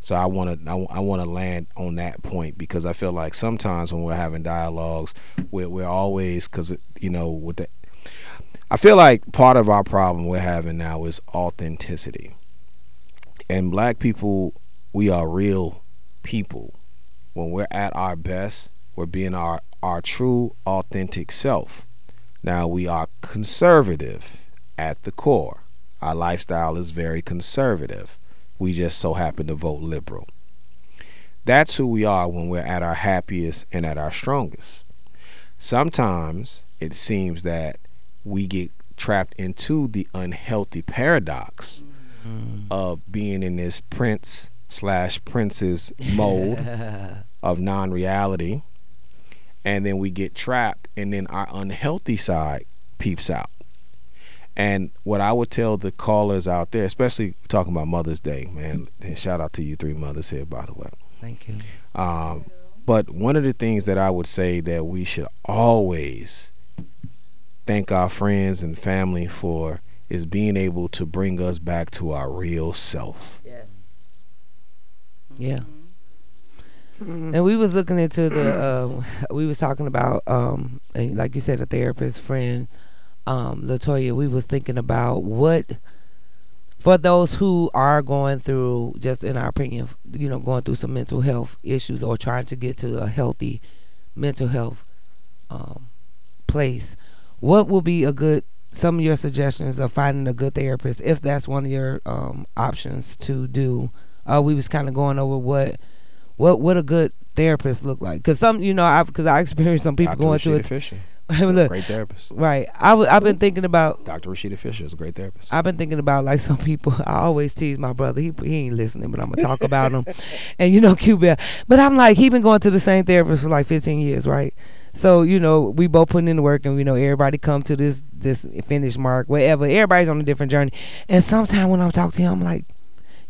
So I want to I, I want to land on that point, because I feel like sometimes when we're having dialogues, we're, we're always, because, you know, with the, I feel like part of our problem we're having now is authenticity. And black people, we are real people. When we're at our best, we're being our, our true, authentic self. Now, we are conservative at the core. Our lifestyle is very conservative. We just so happen to vote liberal. That's who we are when we're at our happiest and at our strongest. Sometimes it seems that we get trapped into the unhealthy paradox mm. of being in this prince slash princess mode of non-reality. And then we get trapped, and then our unhealthy side peeps out. And what I would tell the callers out there, especially talking about Mother's Day, man, and shout out to you three mothers here, by the way. Thank you. Um, but one of the things that I would say that we should always thank our friends and family for is being able to bring us back to our real self. Yes. Yeah. And we was looking into the, uh, we was talking about, um, like you said, a therapist friend, um, Latoya. We was thinking about what, for those who are going through, just in our opinion, you know, going through some mental health issues or trying to get to a healthy mental health um, place, what will be a good, some of your suggestions of finding a good therapist, if that's one of your um, options to do. Uh, we was kind of going over what, What what a good therapist look like? Because some, you know, I because I experienced some people Doctor going Rashida through it. Look, great therapist. Right. I w- I've been thinking about Doctor Rashida Fisher is a great therapist. I've been thinking about, like, some people. I always tease my brother. He he ain't listening, but I'm gonna talk about him. And you know, Q-Bell. But I'm like, he been going to the same therapist for like fifteen years, right? So, you know, we both putting in the work, and we know everybody come to this this finish mark, wherever. Everybody's on a different journey. And sometimes when I'm talking to him, I'm like,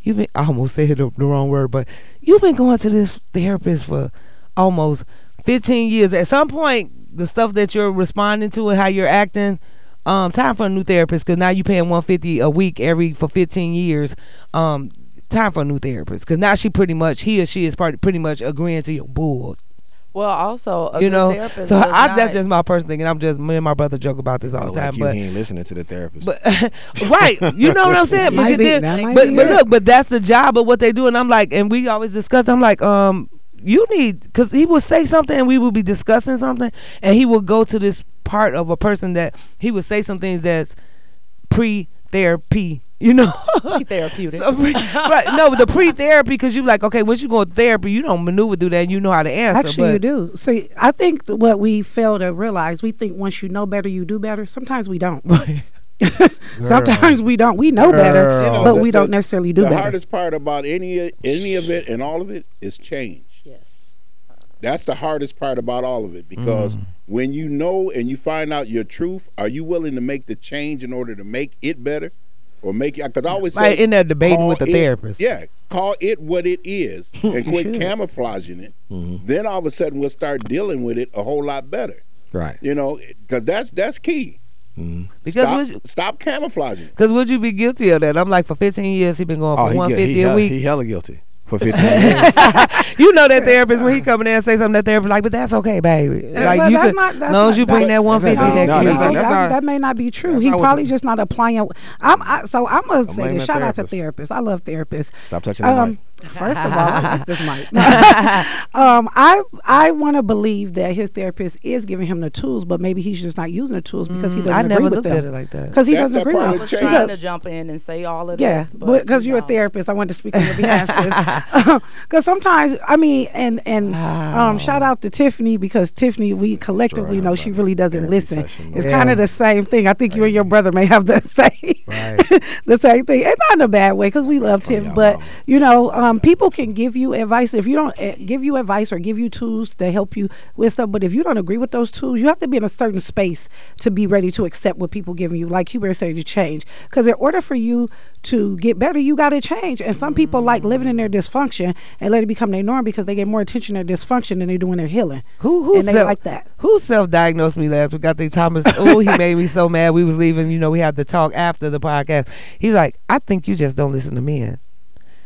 You've been, I almost said the, the wrong word, but you've been going to this therapist for almost fifteen years. At some point, the stuff that you're responding to and how you're acting, um, time for a new therapist, because now you're paying one hundred fifty dollars a week every for fifteen years. Um, time for a new therapist, because now she pretty much, he or she is part, pretty much agreeing to your bull. Well, also, a you know, therapist so I, not, that's just my personal thing, and I'm just, me and my brother joke about this all the time. Like, but he ain't listening to the therapist, but, right? You know what I'm saying? But, be, there, but, but, but look, but that's the job of what they do, and I'm like, and we always discuss. I'm like, um, you need, because he would say something, and we would be discussing something, and he would go to this part of a person that he would say some things that's pre-therapy. You know, therapeutic. So, right, no, but the pre-therapy, because you're like, okay, once you go to therapy, you don't maneuver through that. And you know how to answer. Actually, but you do. See, I think what we fail to realize, we think once you know better, you do better. Sometimes we don't. Sometimes we don't. We know Girl. better, you know, but the, we don't the, necessarily do the better. The hardest part about any any of it and all of it is change. Yes, that's the hardest part about all of it, because mm. when you know and you find out your truth, are you willing to make the change in order to make it better? Or make it, because I always say, like, in that debating with the it, therapist. Yeah, call it what it is and quit camouflaging it. Mm-hmm. Then all of a sudden we'll start dealing with it a whole lot better. Right. You know, because that's that's key. Mm-hmm. Because stop, you, stop camouflaging. Because would you be guilty of that? I'm like, for fifteen years he's been going oh, for one hundred fifty a week. He hella guilty. For fifteen years. You know that therapist, when he come in there and say something, that therapist like, but that's okay, baby. Like, well, you could, not, as long as you bring that one fifty no, next no, week. Not, not, I, that may not be true. He probably just not applying. I'm I, so I'm gonna say this. Shout out to therapists. I love therapists. Stop touching um, the mic. First of all, I like this mic. um, I I want to believe that his therapist is giving him the tools, but maybe he's just not using the tools because he doesn't I agree never with looked them. at it like that. Because he That's doesn't agree with them. I was trying because, to jump in and say all of yeah, this. Yeah, because you you're know. a therapist. I wanted to speak on your behalf. Because sometimes, I mean, and, and wow. um, shout out to Tiffany, because Tiffany, we collectively know she really doesn't listen. Session, it's yeah. kind of the same thing. I think right. you and your brother may have the same, right. the same thing. And not in a bad way, because we love Tiff, but, mama. you know, um, Um, people can give you advice. If you don't uh, give you advice or give you tools to help you with stuff, but if you don't agree with those tools, you have to be in a certain space to be ready to accept what people giving you. Like you were saying, to change. Because in order for you to get better, you got to change. And some people mm-hmm. like living in their dysfunction and let it become their norm because they get more attention to their dysfunction than they do when they're healing. Who who and self, they like that? Who self-diagnosed me last week? I think Thomas, oh, he made me so mad. We was leaving. You know, we had to talk after the podcast. He's like, I think you just don't listen to men.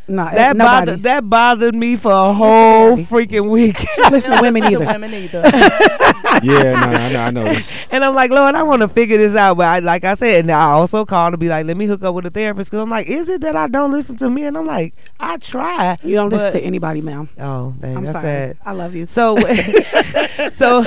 No, that nobody. bothered that bothered me for a whole freaking week. Listen to women either. Women either. yeah, no, I know, I know. And I'm like, Lord, I want to figure this out, but I, like I said, and I also called to be like, let me hook up with a therapist, because I'm like, is it that I don't listen to me? And I'm like, I try. You don't but, listen to anybody, ma'am. Oh, dang, I'm that's sorry. Sad. I love you. So, so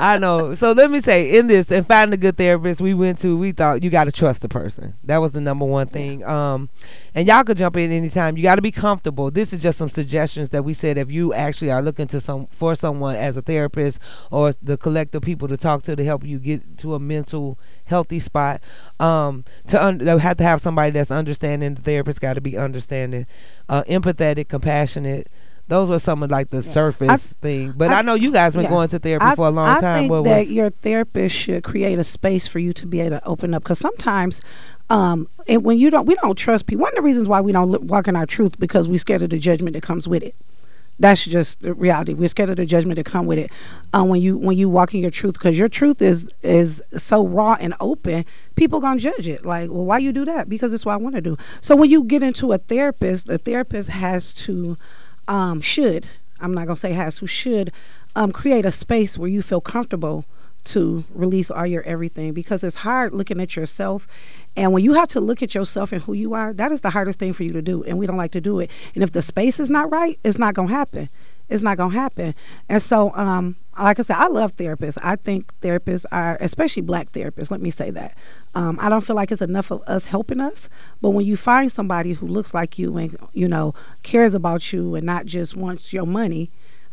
I know. So let me say, in this and finding a good therapist, we went to. We thought you got to trust the person. That was the number one thing. Yeah. Um, and y'all could jump in anytime. You got to be comfortable. This is just some suggestions that we said if you actually are looking to some for someone as a therapist or the collective people to talk to to help you get to a mental healthy spot. Um, to un- have to have somebody that's understanding. The therapist got to be understanding, uh, empathetic, compassionate. Those were some of like the yeah. surface I, thing. But I, I know you guys been yeah. going to therapy I, for a long I time. I think what that was- your therapist should create a space for you to be able to open up, because sometimes. Um, and when you don't, we don't trust people. One of the reasons why we don't walk in our truth, because we're scared of the judgment that comes with it. That's just the reality. We're scared of the judgment that come with it. Uh, when you when you walk in your truth, because your truth is is so raw and open, people gonna judge it. Like, well, why you do that? Because it's what I want to do. So when you get into a therapist, the therapist has to um, should I'm not gonna say has to should um, create a space where you feel comfortable to release all your everything, because it's hard looking at yourself. And when you have to look at yourself and who you are, that is the hardest thing for you to do, and we don't like to do it. And if the space is not right, it's not going to happen. It's not going to happen. And so, um, like I said, I love therapists. I think therapists are, especially black therapists, let me say that. Um, I don't feel like it's enough of us helping us, but when you find somebody who looks like you and, you know, cares about you and not just wants your money,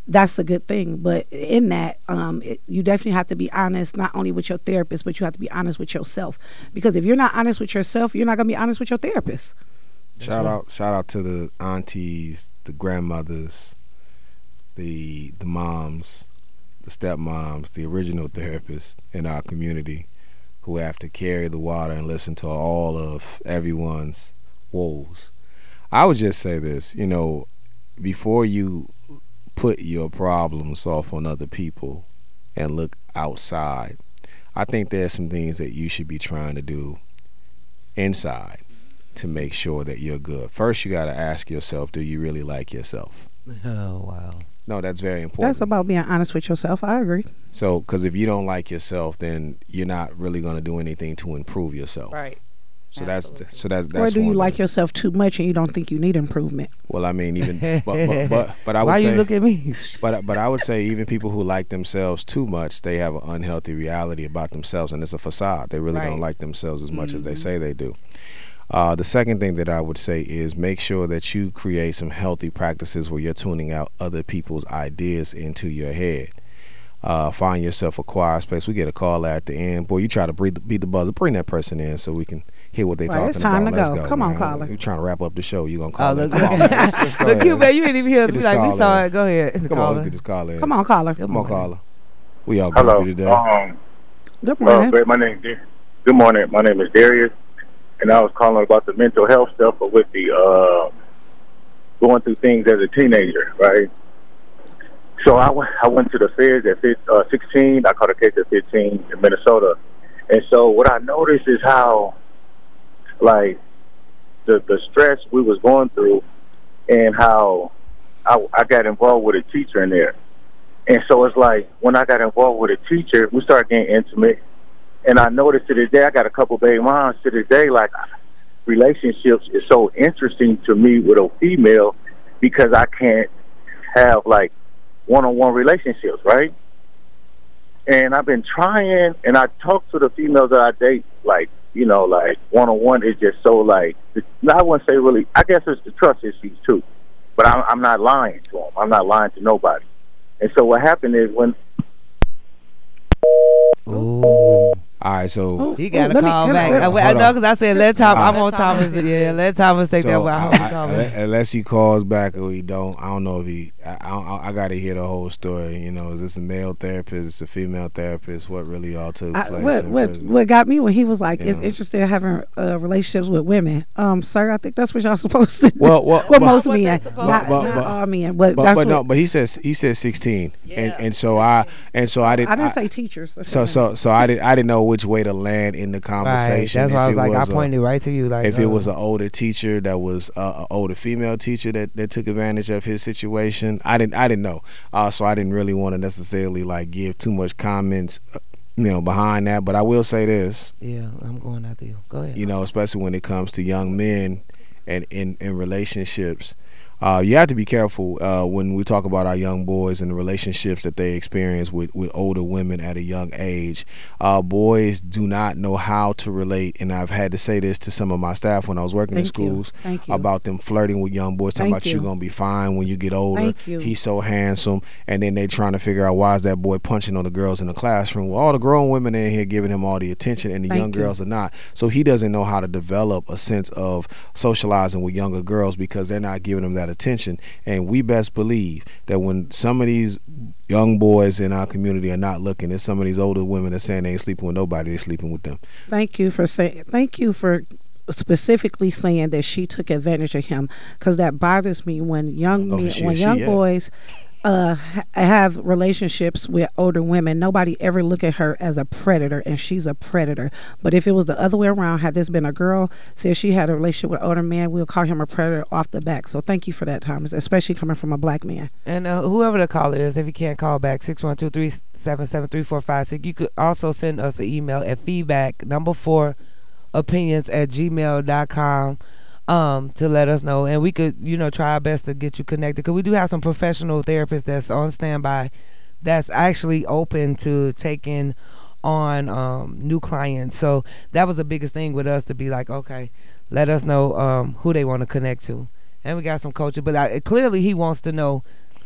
that's a good thing. But in that, um, it, you definitely have to be honest, not only with your therapist, but you have to be honest with yourself. Because if you're not honest with yourself, you're not going to be honest with your therapist. Shout out shout out to the aunties, the grandmothers, the the moms, the stepmoms, the original therapists in our community who have to carry the water and listen to all of everyone's woes. I would just say this, you know, before you put your problems off on other people and look outside, I think there's some things that you should be trying to do inside to make sure that you're good. First, you got to ask yourself, do you really like yourself? Oh, wow. No, that's very important. That's about being honest with yourself. I agree. So, because if you don't like yourself, then you're not really going to do anything to improve yourself. Right. So Absolutely. that's so that's that's. Or do you like thing. yourself too much and you don't think you need improvement? Well, I mean, even but but, but, but I would Why say, you look at me? But but I would say even people who like themselves too much, they have an unhealthy reality about themselves, and it's a facade. They really right. don't like themselves as much mm-hmm. as they say they do. Uh, the second thing that I would say is make sure that you create some healthy practices where you're tuning out other people's ideas into your head. Uh, find yourself a quiet space. We get a call at the end. Boy, you try to breathe, beat the buzzer. Bring that person in so we can hear what they right, talking it's time about. To Let's go. go. Come man. on, caller. We're trying to wrap up the show. You gonna call? Oh, look, come on, let's, let's go. Look, you man, you ain't even hear. Like we saw it. Go ahead. Come caller. on, let's get this caller. In. Come on, caller. Come on, caller. We all good with you today. Um, good morning. Uh, my name. Good morning. My name is Darius, and I was calling about the mental health stuff, but with the uh, going through things as a teenager, right? So I, w- I went to the feds at fifteen, uh, sixteen. I caught a case at fifteen in Minnesota. And so what I noticed is how, like, the the stress we was going through, and how I, I got involved with a teacher in there. And so it's like when I got involved with a teacher, we started getting intimate. And I noticed to this day, I got a couple baby moms to this day, like relationships is so interesting to me with a female because I can't have like one-on-one relationships, right? And I've been trying, and I talk to the females that I date, like, you know, like one-on-one is just so like, I wouldn't say really, I guess it's the trust issues too, but I'm, I'm not lying to them. I'm not lying to nobody. And so what happened is when... Ooh. All right, so he got to call me, back. I, I, I know, because I said let Thomas. Right. I'm on Thomas. Yeah, let Thomas take so that one. I, I, unless he calls back or he don't, I don't know if he. I I, I got to hear the whole story. You know, is this a male therapist? Is this a female therapist? What really all took place? I, what what prison? What got me when he was like, yeah. "It's interesting having uh, relationships with women, um, sir." I think that's what y'all supposed to do. Well, well, well but, most but, men, but, not, but, not but, all men, but, but, that's but what, no. But he says he says sixteen, yeah. and and so I and so I didn't. I didn't I, say teachers. So so so, so I didn't I didn't know which way to land in the conversation. Right. That's why I was like, was I pointed a, right to you. Like, if uh, it was an older teacher that was uh, an older female teacher that, that took advantage of his situation, I didn't, I didn't know. Uh, so I didn't really want to necessarily like give too much comments, you know, behind that. But I will say this. Yeah, I'm going after you. Go ahead. You know, especially when it comes to young men and in in relationships. Uh, you have to be careful uh, when we talk about our young boys and the relationships that they experience with, with older women at a young age. Uh, boys do not know how to relate, and I've had to say this to some of my staff when I was working Thank in schools you. You. about them flirting with young boys, talking Thank about you. you're going to be fine when you get older. Thank you. He's so handsome, and then they trying to figure out why is that boy punching on the girls in the classroom. Well, all the grown women in here giving him all the attention, and the Thank young you. girls are not. So he doesn't know how to develop a sense of socializing with younger girls because they're not giving him that attention. And we best believe that when some of these young boys in our community are not looking, there's some of these older women that are saying they ain't sleeping with nobody, they're sleeping with them. Thank you for saying thank you for specifically saying that she took advantage of him, because that bothers me when young men, she, when she, young yeah. boys uh have relationships with older women. Nobody ever look at her as a predator, and she's a predator. But if it was the other way around, had this been a girl, said she had a relationship with older man, we'll call him a predator off the back. So thank you for that, Thomas, especially coming from a black man. And uh, whoever the caller is, if you can't call back, six one two, three seven seven, three four five six. You could also send us an email at feedback number four opinions at gmail dot com Um, to let us know, and we could, you know, try our best to get you connected, because we do have some professional therapists that's on standby that's actually open to taking on um, new clients. So that was the biggest thing with us, to be like, okay, let us know um, who they want to connect to. And we got some coaches, but I, clearly he wants to know.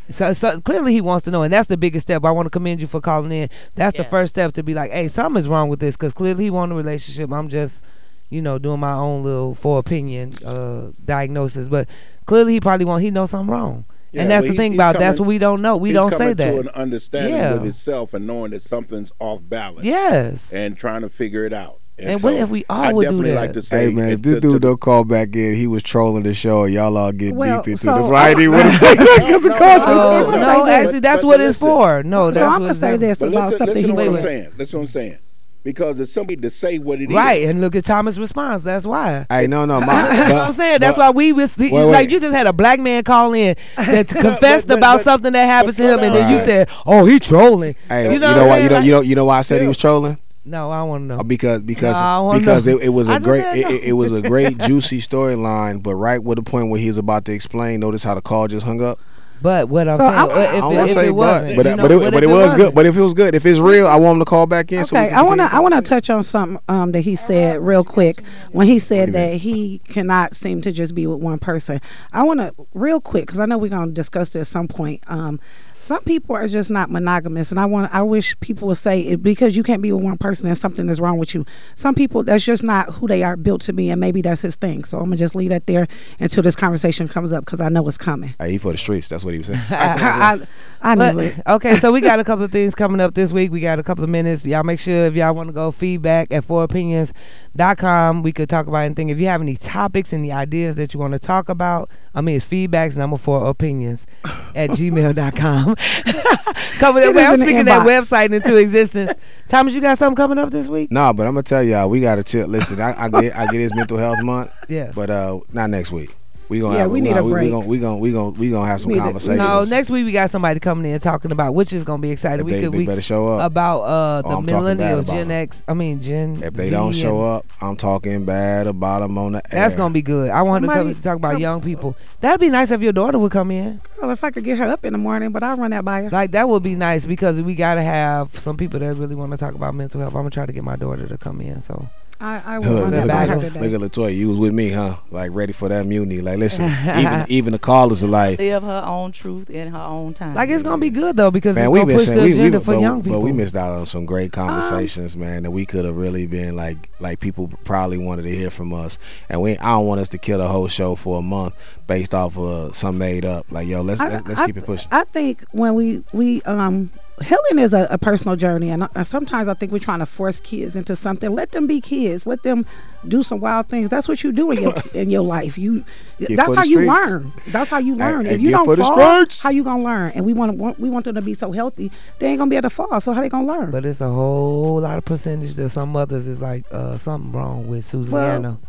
So, so clearly he wants to know, and that's the biggest step. I want to commend you for calling in. That's yeah. the first step, to be like, hey, something's wrong with this, because clearly he wants a relationship. I'm just, you know, doing my own little for opinion uh, diagnosis. But clearly he probably won't. He knows something wrong. Yeah, and that's well, the thing about coming, that's what we don't know. We don't say that. He's coming to an understanding yeah. with himself and knowing that something's off balance. Yes. And trying to figure it out. And, and so what if we all I would do that? Like to say, hey, man, if this to, dude don't call back in, he was trolling the show. Y'all all get well, deep into so, this. Why I didn't want to say that because of culture. No, no actually, that's but, what but it's listen, for. No, that's so I'm going to say this about something he was saying. That's what I'm saying. Because it's somebody to say what it is. Right, and look at Thomas' response. That's why. Hey, no, no. My, that's what I'm saying. That's but, why we was wait, like, wait. you just had a black man call in that confessed but, but, about but, something that happened to him, and then right. you said, "Oh, he trolling." Hey, you know, you know why? You know, you know, you know why I said yeah. he was trolling. No, I want to know. Because because no, because it, it was a great it, it, it was a great juicy storyline, but right with the point where he's about to explain, notice how the call just hung up. But what I'm so saying, I, if, I it, if say it wasn't, but, you know, but it, but it, but it was good. But if it was good, if it's real, I want him to call back in. Okay, so I want to I want to touch on something um, that he said real quick when he said that he cannot seem to just be with one person. I want to real quick, because I know we're gonna discuss this at some point. Um, some people are just not monogamous, and I want I wish people would say it, because you can't be with one person, there's something that's wrong with you. Some people, that's just not who they are built to be, and maybe that's his thing. So I'm gonna just leave that there until this conversation comes up, because I know it's coming. Hey, he for the streets. That's what he was saying. I, I, I knew it. Okay, so we got a couple of things coming up this week. We got a couple of minutes. Y'all make sure if y'all want to go feedback at four opinions dot com. We could talk about anything. If you have any topics, any ideas that you want to talk about, I mean, it's feedbacks number four opinions at gmail dot com. Cover that way. I'm speaking that website into existence. Thomas, you got something coming up this week? No, nah, but I'm going to tell y'all, we got to chill. Listen, I, I get I get his mental health month. Yeah. But uh, not next week. We gonna yeah, have we a, need a break. We gonna we gonna we gonna, we gonna have some we conversations. A, no, next week we got somebody coming in talking about, which is gonna be exciting. If we they, could they we better show up about uh, the oh, millennial Gen X. I mean Gen. If they Z don't show up, I'm talking bad about them on the air. That's gonna be good. I want somebody, her to come talk about come, young people. That'd be nice if your daughter would come in. Girl, if I could get her up in the morning, but I'll run that by her. Like that would be nice because we gotta have some people that really want to talk about mental health. I'm gonna try to get my daughter to come in. So. I, I would want that back. Look at Latoya, you was with me, huh? Like ready for that mutiny. Like listen, even even the callers are like live her own truth in her own time. Like it's gonna be good though because man, it's gonna push saying, the agenda we, we, for but, young people. But we missed out on some great conversations, um, man. That we could have really been like like people probably wanted to hear from us. And we I don't want us to kill the whole show for a month based off of some made up. Like yo, let's I, let's, let's I, keep it pushing. I think when we we um. healing is a, a personal journey, and sometimes I think we're trying to force kids into something. Let them be kids. Let them do some wild things. That's what you do in your in your life. You get that's how you learn. That's how you learn. I, I if you don't fall, how you gonna learn? And we want to we want them to be so healthy. They ain't gonna be able to fall. So how they gonna learn? But it's a whole lot of percentage that some mothers is like uh, something wrong with Susanna. Well,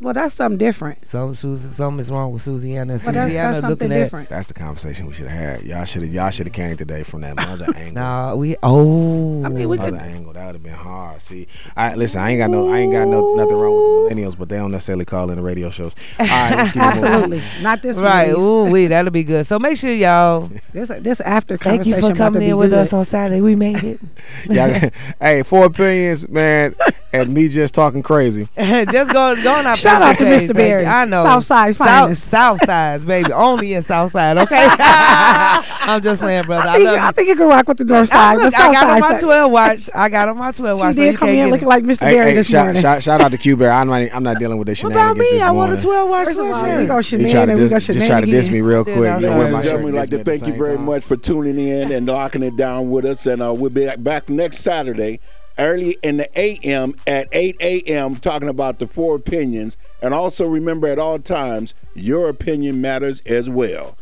Well, that's something different. Some Susan, something is wrong with Susanna. And well, Susanna that's, that's looking different. At that's the conversation we should have had. Y'all should have y'all should have came today from that mother angle. Nah, we oh, I mean we mother could angle that would have been hard. See, I listen. I ain't got no I ain't got no nothing wrong with the millennials, but they don't necessarily call in the radio shows. All right, absolutely not this right. Ooh, we that'll be good. So make sure y'all this this after thank conversation. Thank you for coming in with good. Us on Saturday. We made it. Y'all, hey, four opinions, man, and me just talking crazy. Just go going out. Shout out to Mister Barry. I know. Southside finest. South, Southsides, baby. Only in Southside, okay? I'm just playing, brother. I, I, think, love you. I think you can rock with the north side. I, look, I got on my twelve watch. I got on my twelve watch. She did so come in looking like Mister Hey, Barry hey, this shout, morning. Shout, shout out to Q Bear. I'm not, I'm not dealing with this shenanigans this morning. What about me? I want a twelve watch. First of all, yeah. we go shenanigans. Dis- just shenanigans. Try to diss me real quick. Ladies and gentlemen, we'd like to thank you very much for tuning in and locking it down with us. And we'll be back next Saturday. Early in the a m at eight a m talking about the four opinions. And also remember at all times, your opinion matters as well.